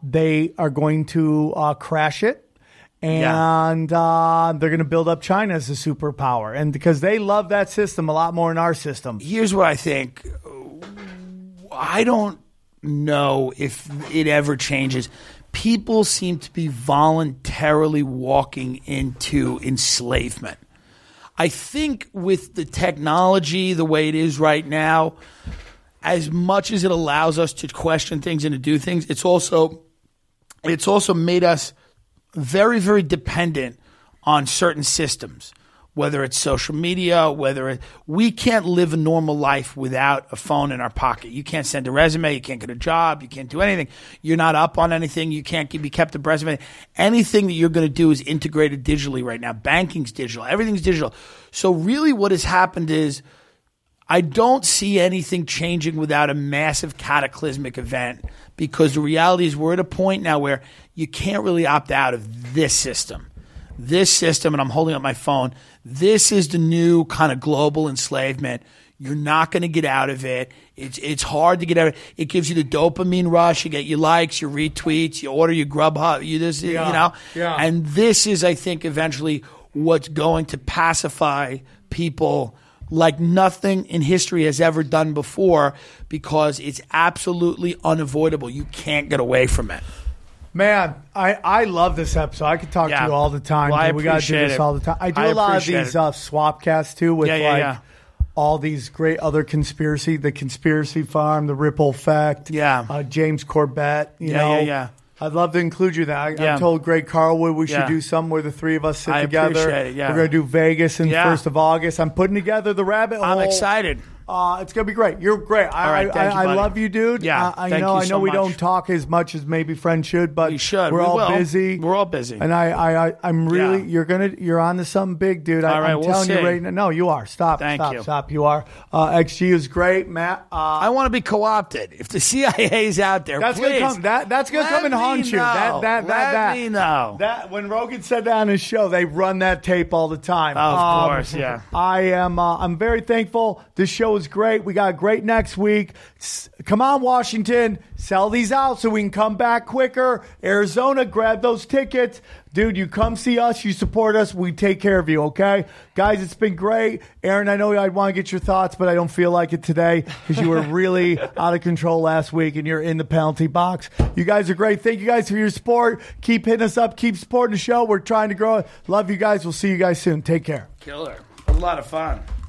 They are going to crash it. And they're going to build up China as a superpower. And because they love that system a lot more than our system. Here's what I think. I don't know if it ever changes. People seem to be voluntarily walking into enslavement. I think with the technology the way it is right now, as much as it allows us to question things and to do things, it's also made us very, very dependent on certain systems, whether it's social media, we can't live a normal life without a phone in our pocket. You can't send a resume. You can't get a job. You can't do anything. You're not up on anything. You can't be kept abreast of anything. Anything that you're going to do is integrated digitally right now. Banking's digital. Everything's digital. So really what has happened is I don't see anything changing without a massive cataclysmic event, because the reality is we're at a point now where you can't really opt out of this system. This system, and I'm holding up my phone, this is the new kind of global enslavement. You're not going to get out of it. It's hard to get out of it. It gives you the dopamine rush. You get your likes, your retweets, you order your Grubhub, And this is, I think, eventually what's going to pacify people like nothing in history has ever done before, because it's absolutely unavoidable. You can't get away from it. Man, I love this episode. I could talk to you all the time. Well, we got to do this all the time. I do a lot of these swapcasts too with all these great other conspiracy, the Conspiracy Farm, the Ripple Effect, James Corbett. You know. I'd love to include you in that. I told Greg Carwood we should do something where the three of us sit together. It, yeah. We're going to do Vegas in the 1st of August. I'm putting together the rabbit hole. I'm excited. It's going to be great. You're great. I love you, dude. Yeah, I know we don't talk as much as maybe friends should, but we're all busy. We're all busy. And I'm really you're on to something big, dude. I'm telling you right now. No, you are. Stop. You are. XG is great, Matt. I want to be co-opted. If the CIA is out there, that's going to come. That's going to come and haunt you. Let me know. When Rogan said that on his show, they run that tape all the time. Of course, yeah. I am. I'm very thankful. This show is great. We got great next week. Come on, Washington, sell these out so we can come back quicker. Arizona, grab those tickets. Dude, you come see us, you support us, we take care of you, okay? Guys, it's been great. Aaron, I know I'd want to get your thoughts, but I don't feel like it today because you were really out of control last week and you're in the penalty box. You guys are great. Thank you guys for your support. Keep hitting us up. Keep supporting the show. We're trying to grow it. Love you guys. We'll see you guys soon. Take care. Killer. A lot of fun.